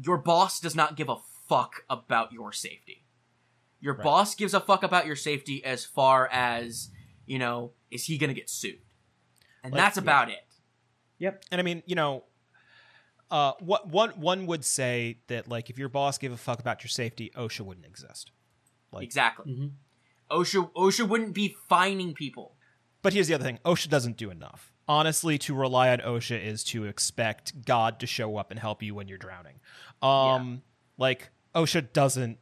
your boss does not give a fuck about your safety. Your right. boss gives a fuck about your safety as far as, you know, is he going to get sued? And like, that's about yeah. it. Yep. And I mean, you know, uh, what one one would say that, like, if your boss gave a fuck about your safety, OSHA wouldn't exist. Like, exactly. Mm-hmm. OSHA OSHA wouldn't be fining people. But here's the other thing. OSHA doesn't do enough. Honestly, to rely on OSHA is to expect God to show up and help you when you're drowning. Um, yeah. Like, OSHA doesn't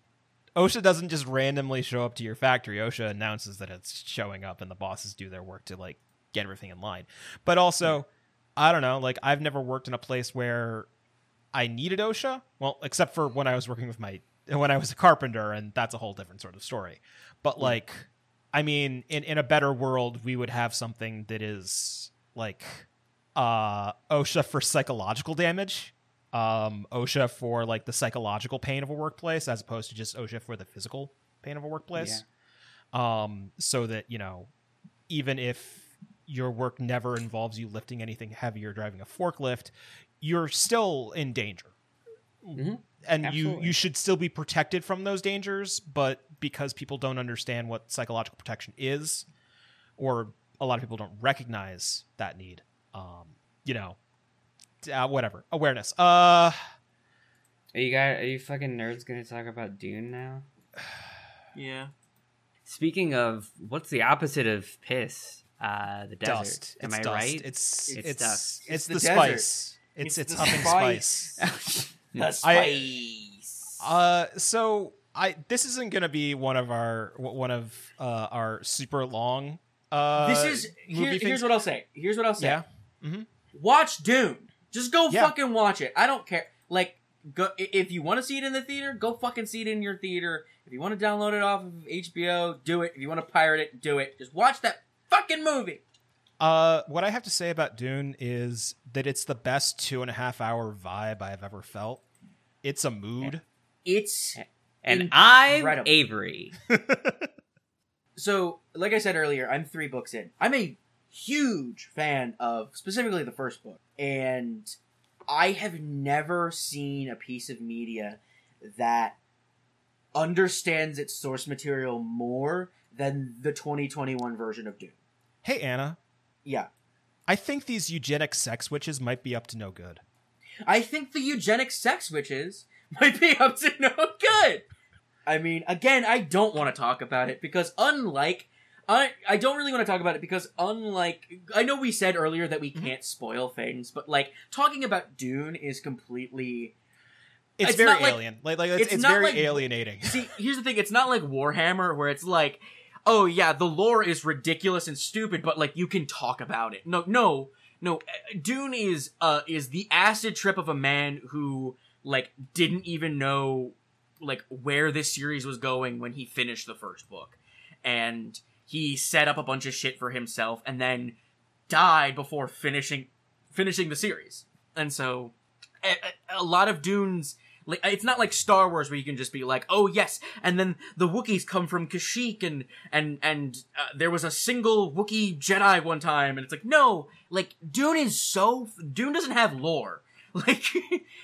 OSHA doesn't just randomly show up to your factory. OSHA announces that it's showing up, and the bosses do their work to, like, get everything in line. But also, I don't know, like, I've never worked in a place where I needed OSHA. Well, except for when I was working with my, when I was a carpenter, and that's a whole different sort of story. But, like, I mean, in, in a better world, we would have something that is, like, uh, OSHA for psychological damage. Um, OSHA for, like, the psychological pain of a workplace, as opposed to just OSHA for the physical pain of a workplace. Yeah. Um, so that, you know, even if your work never involves you lifting anything heavy or driving a forklift, you're still in danger. Mm-hmm. And Absolutely. you you should still be protected from those dangers, but because people don't understand what psychological protection is, or a lot of people don't recognize that need, um, you know, Uh, whatever. Awareness. Uh, are you guys, are you fucking nerds going to talk about Dune now? Yeah. Speaking of, what's the opposite of piss? Uh, the desert. Dust. Am it's I dust. right? It's, it's, it's dust. It's, it's the, the spice. It's, it's, it's huffing spice. spice. The spice. I, uh, so I, this isn't going to be one of our, one of, uh, our super long, uh, this is, here, here's things. what I'll say. Here's what I'll say. Yeah. Mm-hmm. Watch Dune. Just go yeah. fucking watch it. I don't care. Like, go, if you want to see it in the theater, go fucking see it in your theater. If you want to download it off of H B O, do it. If you want to pirate it, do it. Just watch that fucking movie. Uh, what I have to say about Dune is that it's the best two and a half hour vibe I've ever felt. It's a mood. It's and incredible. I'm Avery. So, like I said earlier, I'm three books in. I'm a huge fan of specifically the first book. And I have never seen a piece of media that understands its source material more than the twenty twenty-one version of Dune. Hey, Anna. Yeah. I think these eugenic sex witches might be up to no good. I think the eugenic sex witches might be up to no good. I mean, again, I don't want to talk about it because unlike... I, I don't really want to talk about it because unlike... I know we said earlier that we can't spoil things, but, like, talking about Dune is completely... It's, it's very alien. Like, like, like It's, it's, it's very like, alienating. See, here's the thing. It's not like Warhammer where it's like, oh, yeah, the lore is ridiculous and stupid, but, like, you can talk about it. No, no, no. Dune is uh is the acid trip of a man who, like, didn't even know, like, where this series was going when he finished the first book. And... he set up a bunch of shit for himself and then died before finishing finishing the series. And so a, a lot of Dune's, like, it's not like Star Wars where you can just be like, oh yes, and then the Wookiees come from Kashyyyk and and and uh, there was a single Wookiee Jedi one time, and it's like, no, like Dune is so Dune doesn't have lore. Like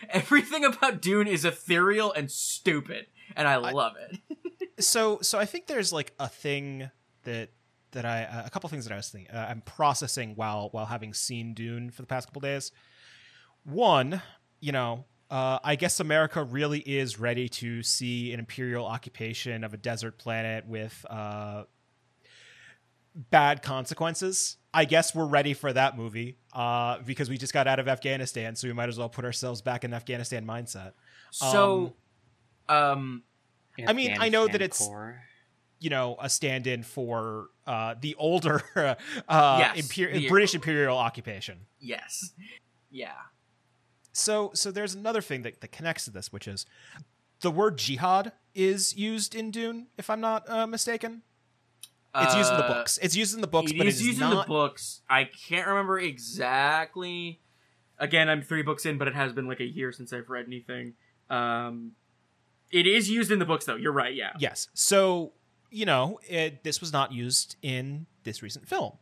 everything about Dune is ethereal and stupid, and I love I, it. so so I think there's like a thing that that I uh, a couple things that I was thinking uh, I'm processing while while having seen Dune for the past couple days. One, you know, uh, I guess America really is ready to see an imperial occupation of a desert planet with uh, bad consequences. I guess we're ready for that movie uh, because we just got out of Afghanistan, so we might as well put ourselves back in Afghanistan mindset. So, um, um I mean, I know that it's. Core. You know, a stand-in for uh, the older uh, yes, imperi- the British imperial occupation. Yes. Yeah. So so there's another thing that, that connects to this, which is the word jihad is used in Dune, if I'm not uh, mistaken. It's uh, used in the books. It's used in the books, it but it's used not... in the books. I can't remember exactly. Again, I'm three books in, but it has been like a year since I've read anything. Um, it is used in the books, though. You're right, yeah. Yes. So... you know, it, this was not used in this recent film.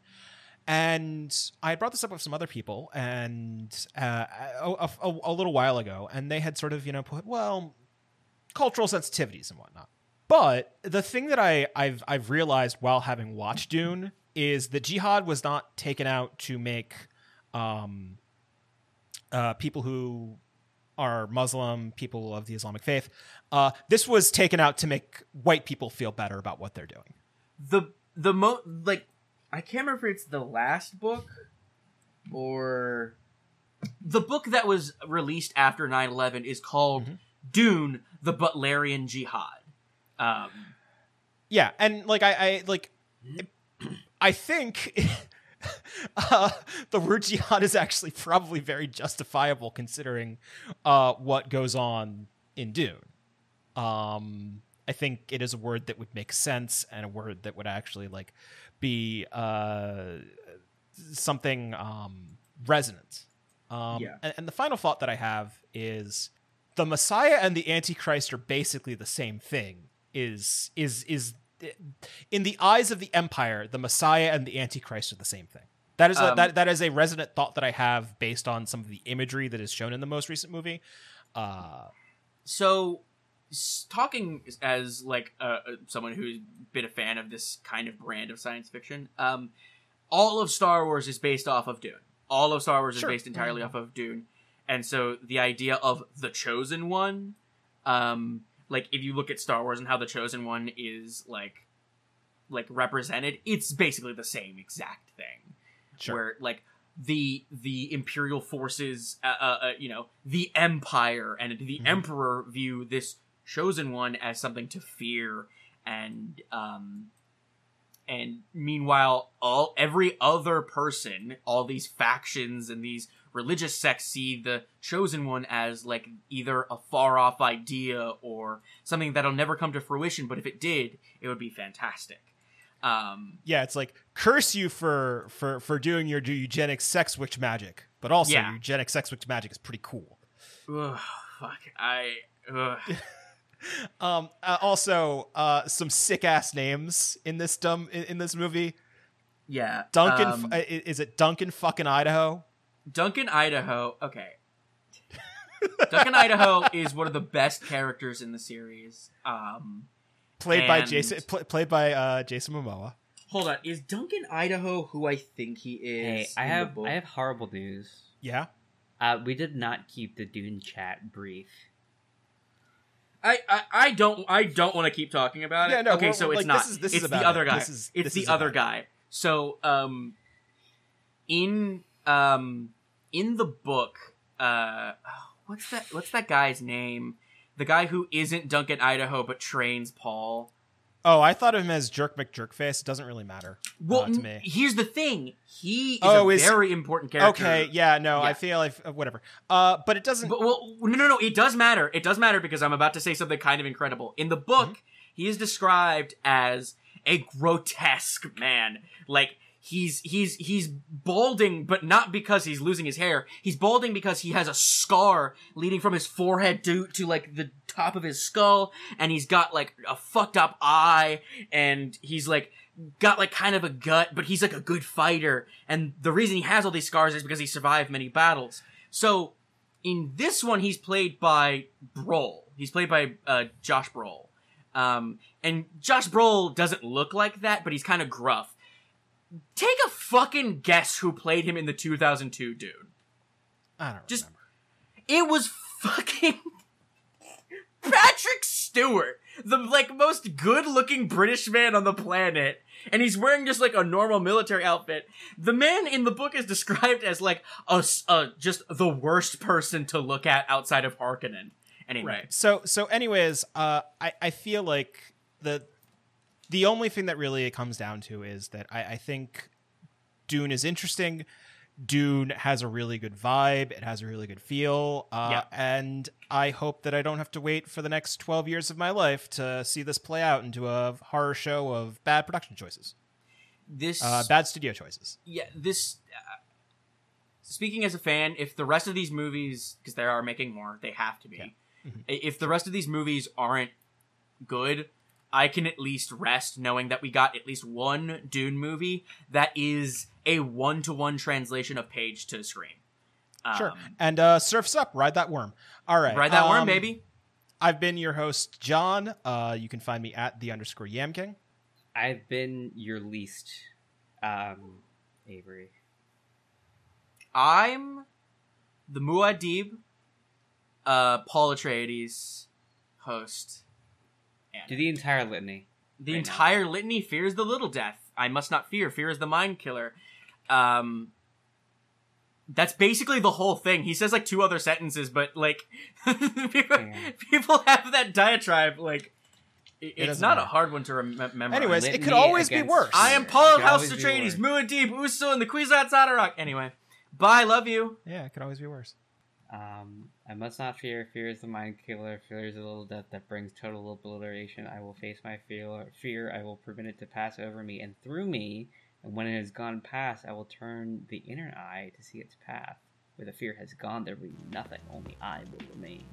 And I brought this up with some other people and uh, a, a, a little while ago, and they had sort of, you know, put, well, cultural sensitivities and whatnot. But the thing that I, I've I've realized while having watched Dune is that jihad was not taken out to make um, uh, people who are Muslim, people of the Islamic faith. Uh, this was taken out to make white people feel better about what they're doing. The the mo like I can't remember if it's the last book or the book that was released after nine eleven is called mm-hmm. Dune, the Butlerian Jihad. Um, yeah, and like I, I like I think uh, the word jihad is actually probably very justifiable considering uh, what goes on in Dune. Um, I think it is a word that would make sense and a word that would actually like be uh, something um, resonant. Um, yeah. and, and the final thought that I have is the Messiah and the Antichrist are basically the same thing. Is is is in the eyes of the empire, the Messiah and the Antichrist are the same thing. That is a, um, that that is a resonant thought that I have based on some of the imagery that is shown in the most recent movie. Uh, so, talking as like uh, someone who's been a fan of this kind of brand of science fiction, um, all of Star Wars is based off of Dune. All of Star Wars sure. is based entirely mm-hmm. off of Dune. And so the idea of the Chosen One, um, like if you look at Star Wars and how the Chosen One is like, like represented, it's basically the same exact thing. Sure. Where like the the Imperial forces, uh, uh, uh, you know, the Empire and the mm-hmm. Emperor view this Chosen One as something to fear, and um, and meanwhile, all every other person, all these factions and these religious sects see the Chosen One as like either a far-off idea or something that'll never come to fruition, but if it did, it would be fantastic. Um, yeah, it's like, curse you for for for doing your eugenic sex witch magic, but also yeah. eugenic sex witch magic is pretty cool. Ugh, fuck, I... Ugh. um, uh, also, uh, some sick-ass names in this dumb in, in this movie. Yeah. Duncan... Um, is it Duncan fucking Idaho? Duncan Idaho, okay. Duncan Idaho is one of the best characters in the series. Um, played by Jason, pl played by uh, Jason Momoa. Hold on, is Duncan Idaho who I think he is? Hey, I have I have horrible news. Yeah, uh, we did not keep the Dune chat brief. I I, I don't I don't want to keep talking about it. Yeah, no, okay, well, so like, it's not. This is, this it's is the other it. guy. This is, it's this the is other guy. It. So um, in. Um, in the book, uh, what's that, what's that guy's name? The guy who isn't Duncan Idaho, but trains Paul. Oh, I thought of him as Jerk McJerkface. It doesn't really matter well, uh, to me. Here's the thing. He is oh, a is... very important character. Okay, yeah, no, yeah. I feel like, whatever. Uh, but it doesn't... But, well, no, no, no, it does matter. It does matter because I'm about to say something kind of incredible. In the book, mm-hmm. he is described as a grotesque man. Like, He's he's he's balding, but not because he's losing his hair. He's balding because he has a scar leading from his forehead to, to like the top of his skull, and he's got like a fucked up eye, and he's like got like kind of a gut, but he's like a good fighter. And the reason he has all these scars is because he survived many battles. So in this one, he's played by Brol. He's played by uh, Josh Brol, um, and Josh Brol doesn't look like that, but he's kind of gruff. Take a fucking guess who played him in the two thousand two Dune. I don't Just, remember. It was fucking Patrick Stewart, the like most good-looking British man on the planet, and he's wearing just like a normal military outfit. The man in the book is described as like a, a just the worst person to look at outside of Harkonnen. Anyway, right. so so anyways, uh, I I feel like the. The only thing that really it comes down to is that I, I think Dune is interesting. Dune has a really good vibe. It has a really good feel. Uh, yeah. And I hope that I don't have to wait for the next twelve years of my life to see this play out into a horror show of bad production choices. This uh, Bad studio choices. Yeah, this... Uh, speaking as a fan, if the rest of these movies... Because they are making more. They have to be. Yeah. Mm-hmm. If the rest of these movies aren't good... I can at least rest knowing that we got at least one Dune movie that is a one-to-one translation of page to screen. Um, sure. And uh, surf's up. Ride that worm. All right. Ride that um, worm, baby. I've been your host, John. Uh, you can find me at the underscore Yam King. I've been your least, um, Avery. I'm the Muad'Dib, uh, Paul Atreides host. And Do the entire litany. The right entire now. litany. Fear is the little death. I must not fear. Fear is the mind killer. Um, that's basically the whole thing. He says like two other sentences, but like people, yeah. people have that diatribe. Like it, it it's not matter. a hard one to rem- remember. Anyways, litany it could always be worse. I am Paul of House Atreides, Muad'Dib, Uso, and the Kwisatz Haderach. Anyway, bye. Love you. Yeah, it could always be worse. Um, I must not fear. Fear is the mind killer. Fear is a little death that brings total obliteration. I will face my fear. Fear. I will prevent it to pass over me and through me. And when it has gone past, I will turn the inner eye to see its path. Where the fear has gone, there will be nothing. Only I will remain.